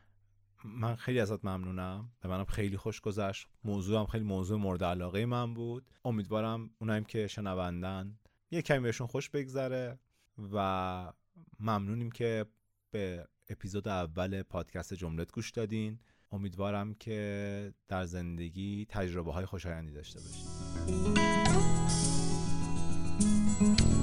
من خیلی ازت ممنونم، به منم خیلی خوش گذشت، موضوعم خیلی موضوع مورد علاقه من بود. امیدوارم اونایی که شنوندن یه کمی بهشون خوش بگذره و ممنونیم که به اپیزود اول پادکست جملت گوش دادین. امیدوارم که در زندگی تجربه های خوشایندی داشته باشید.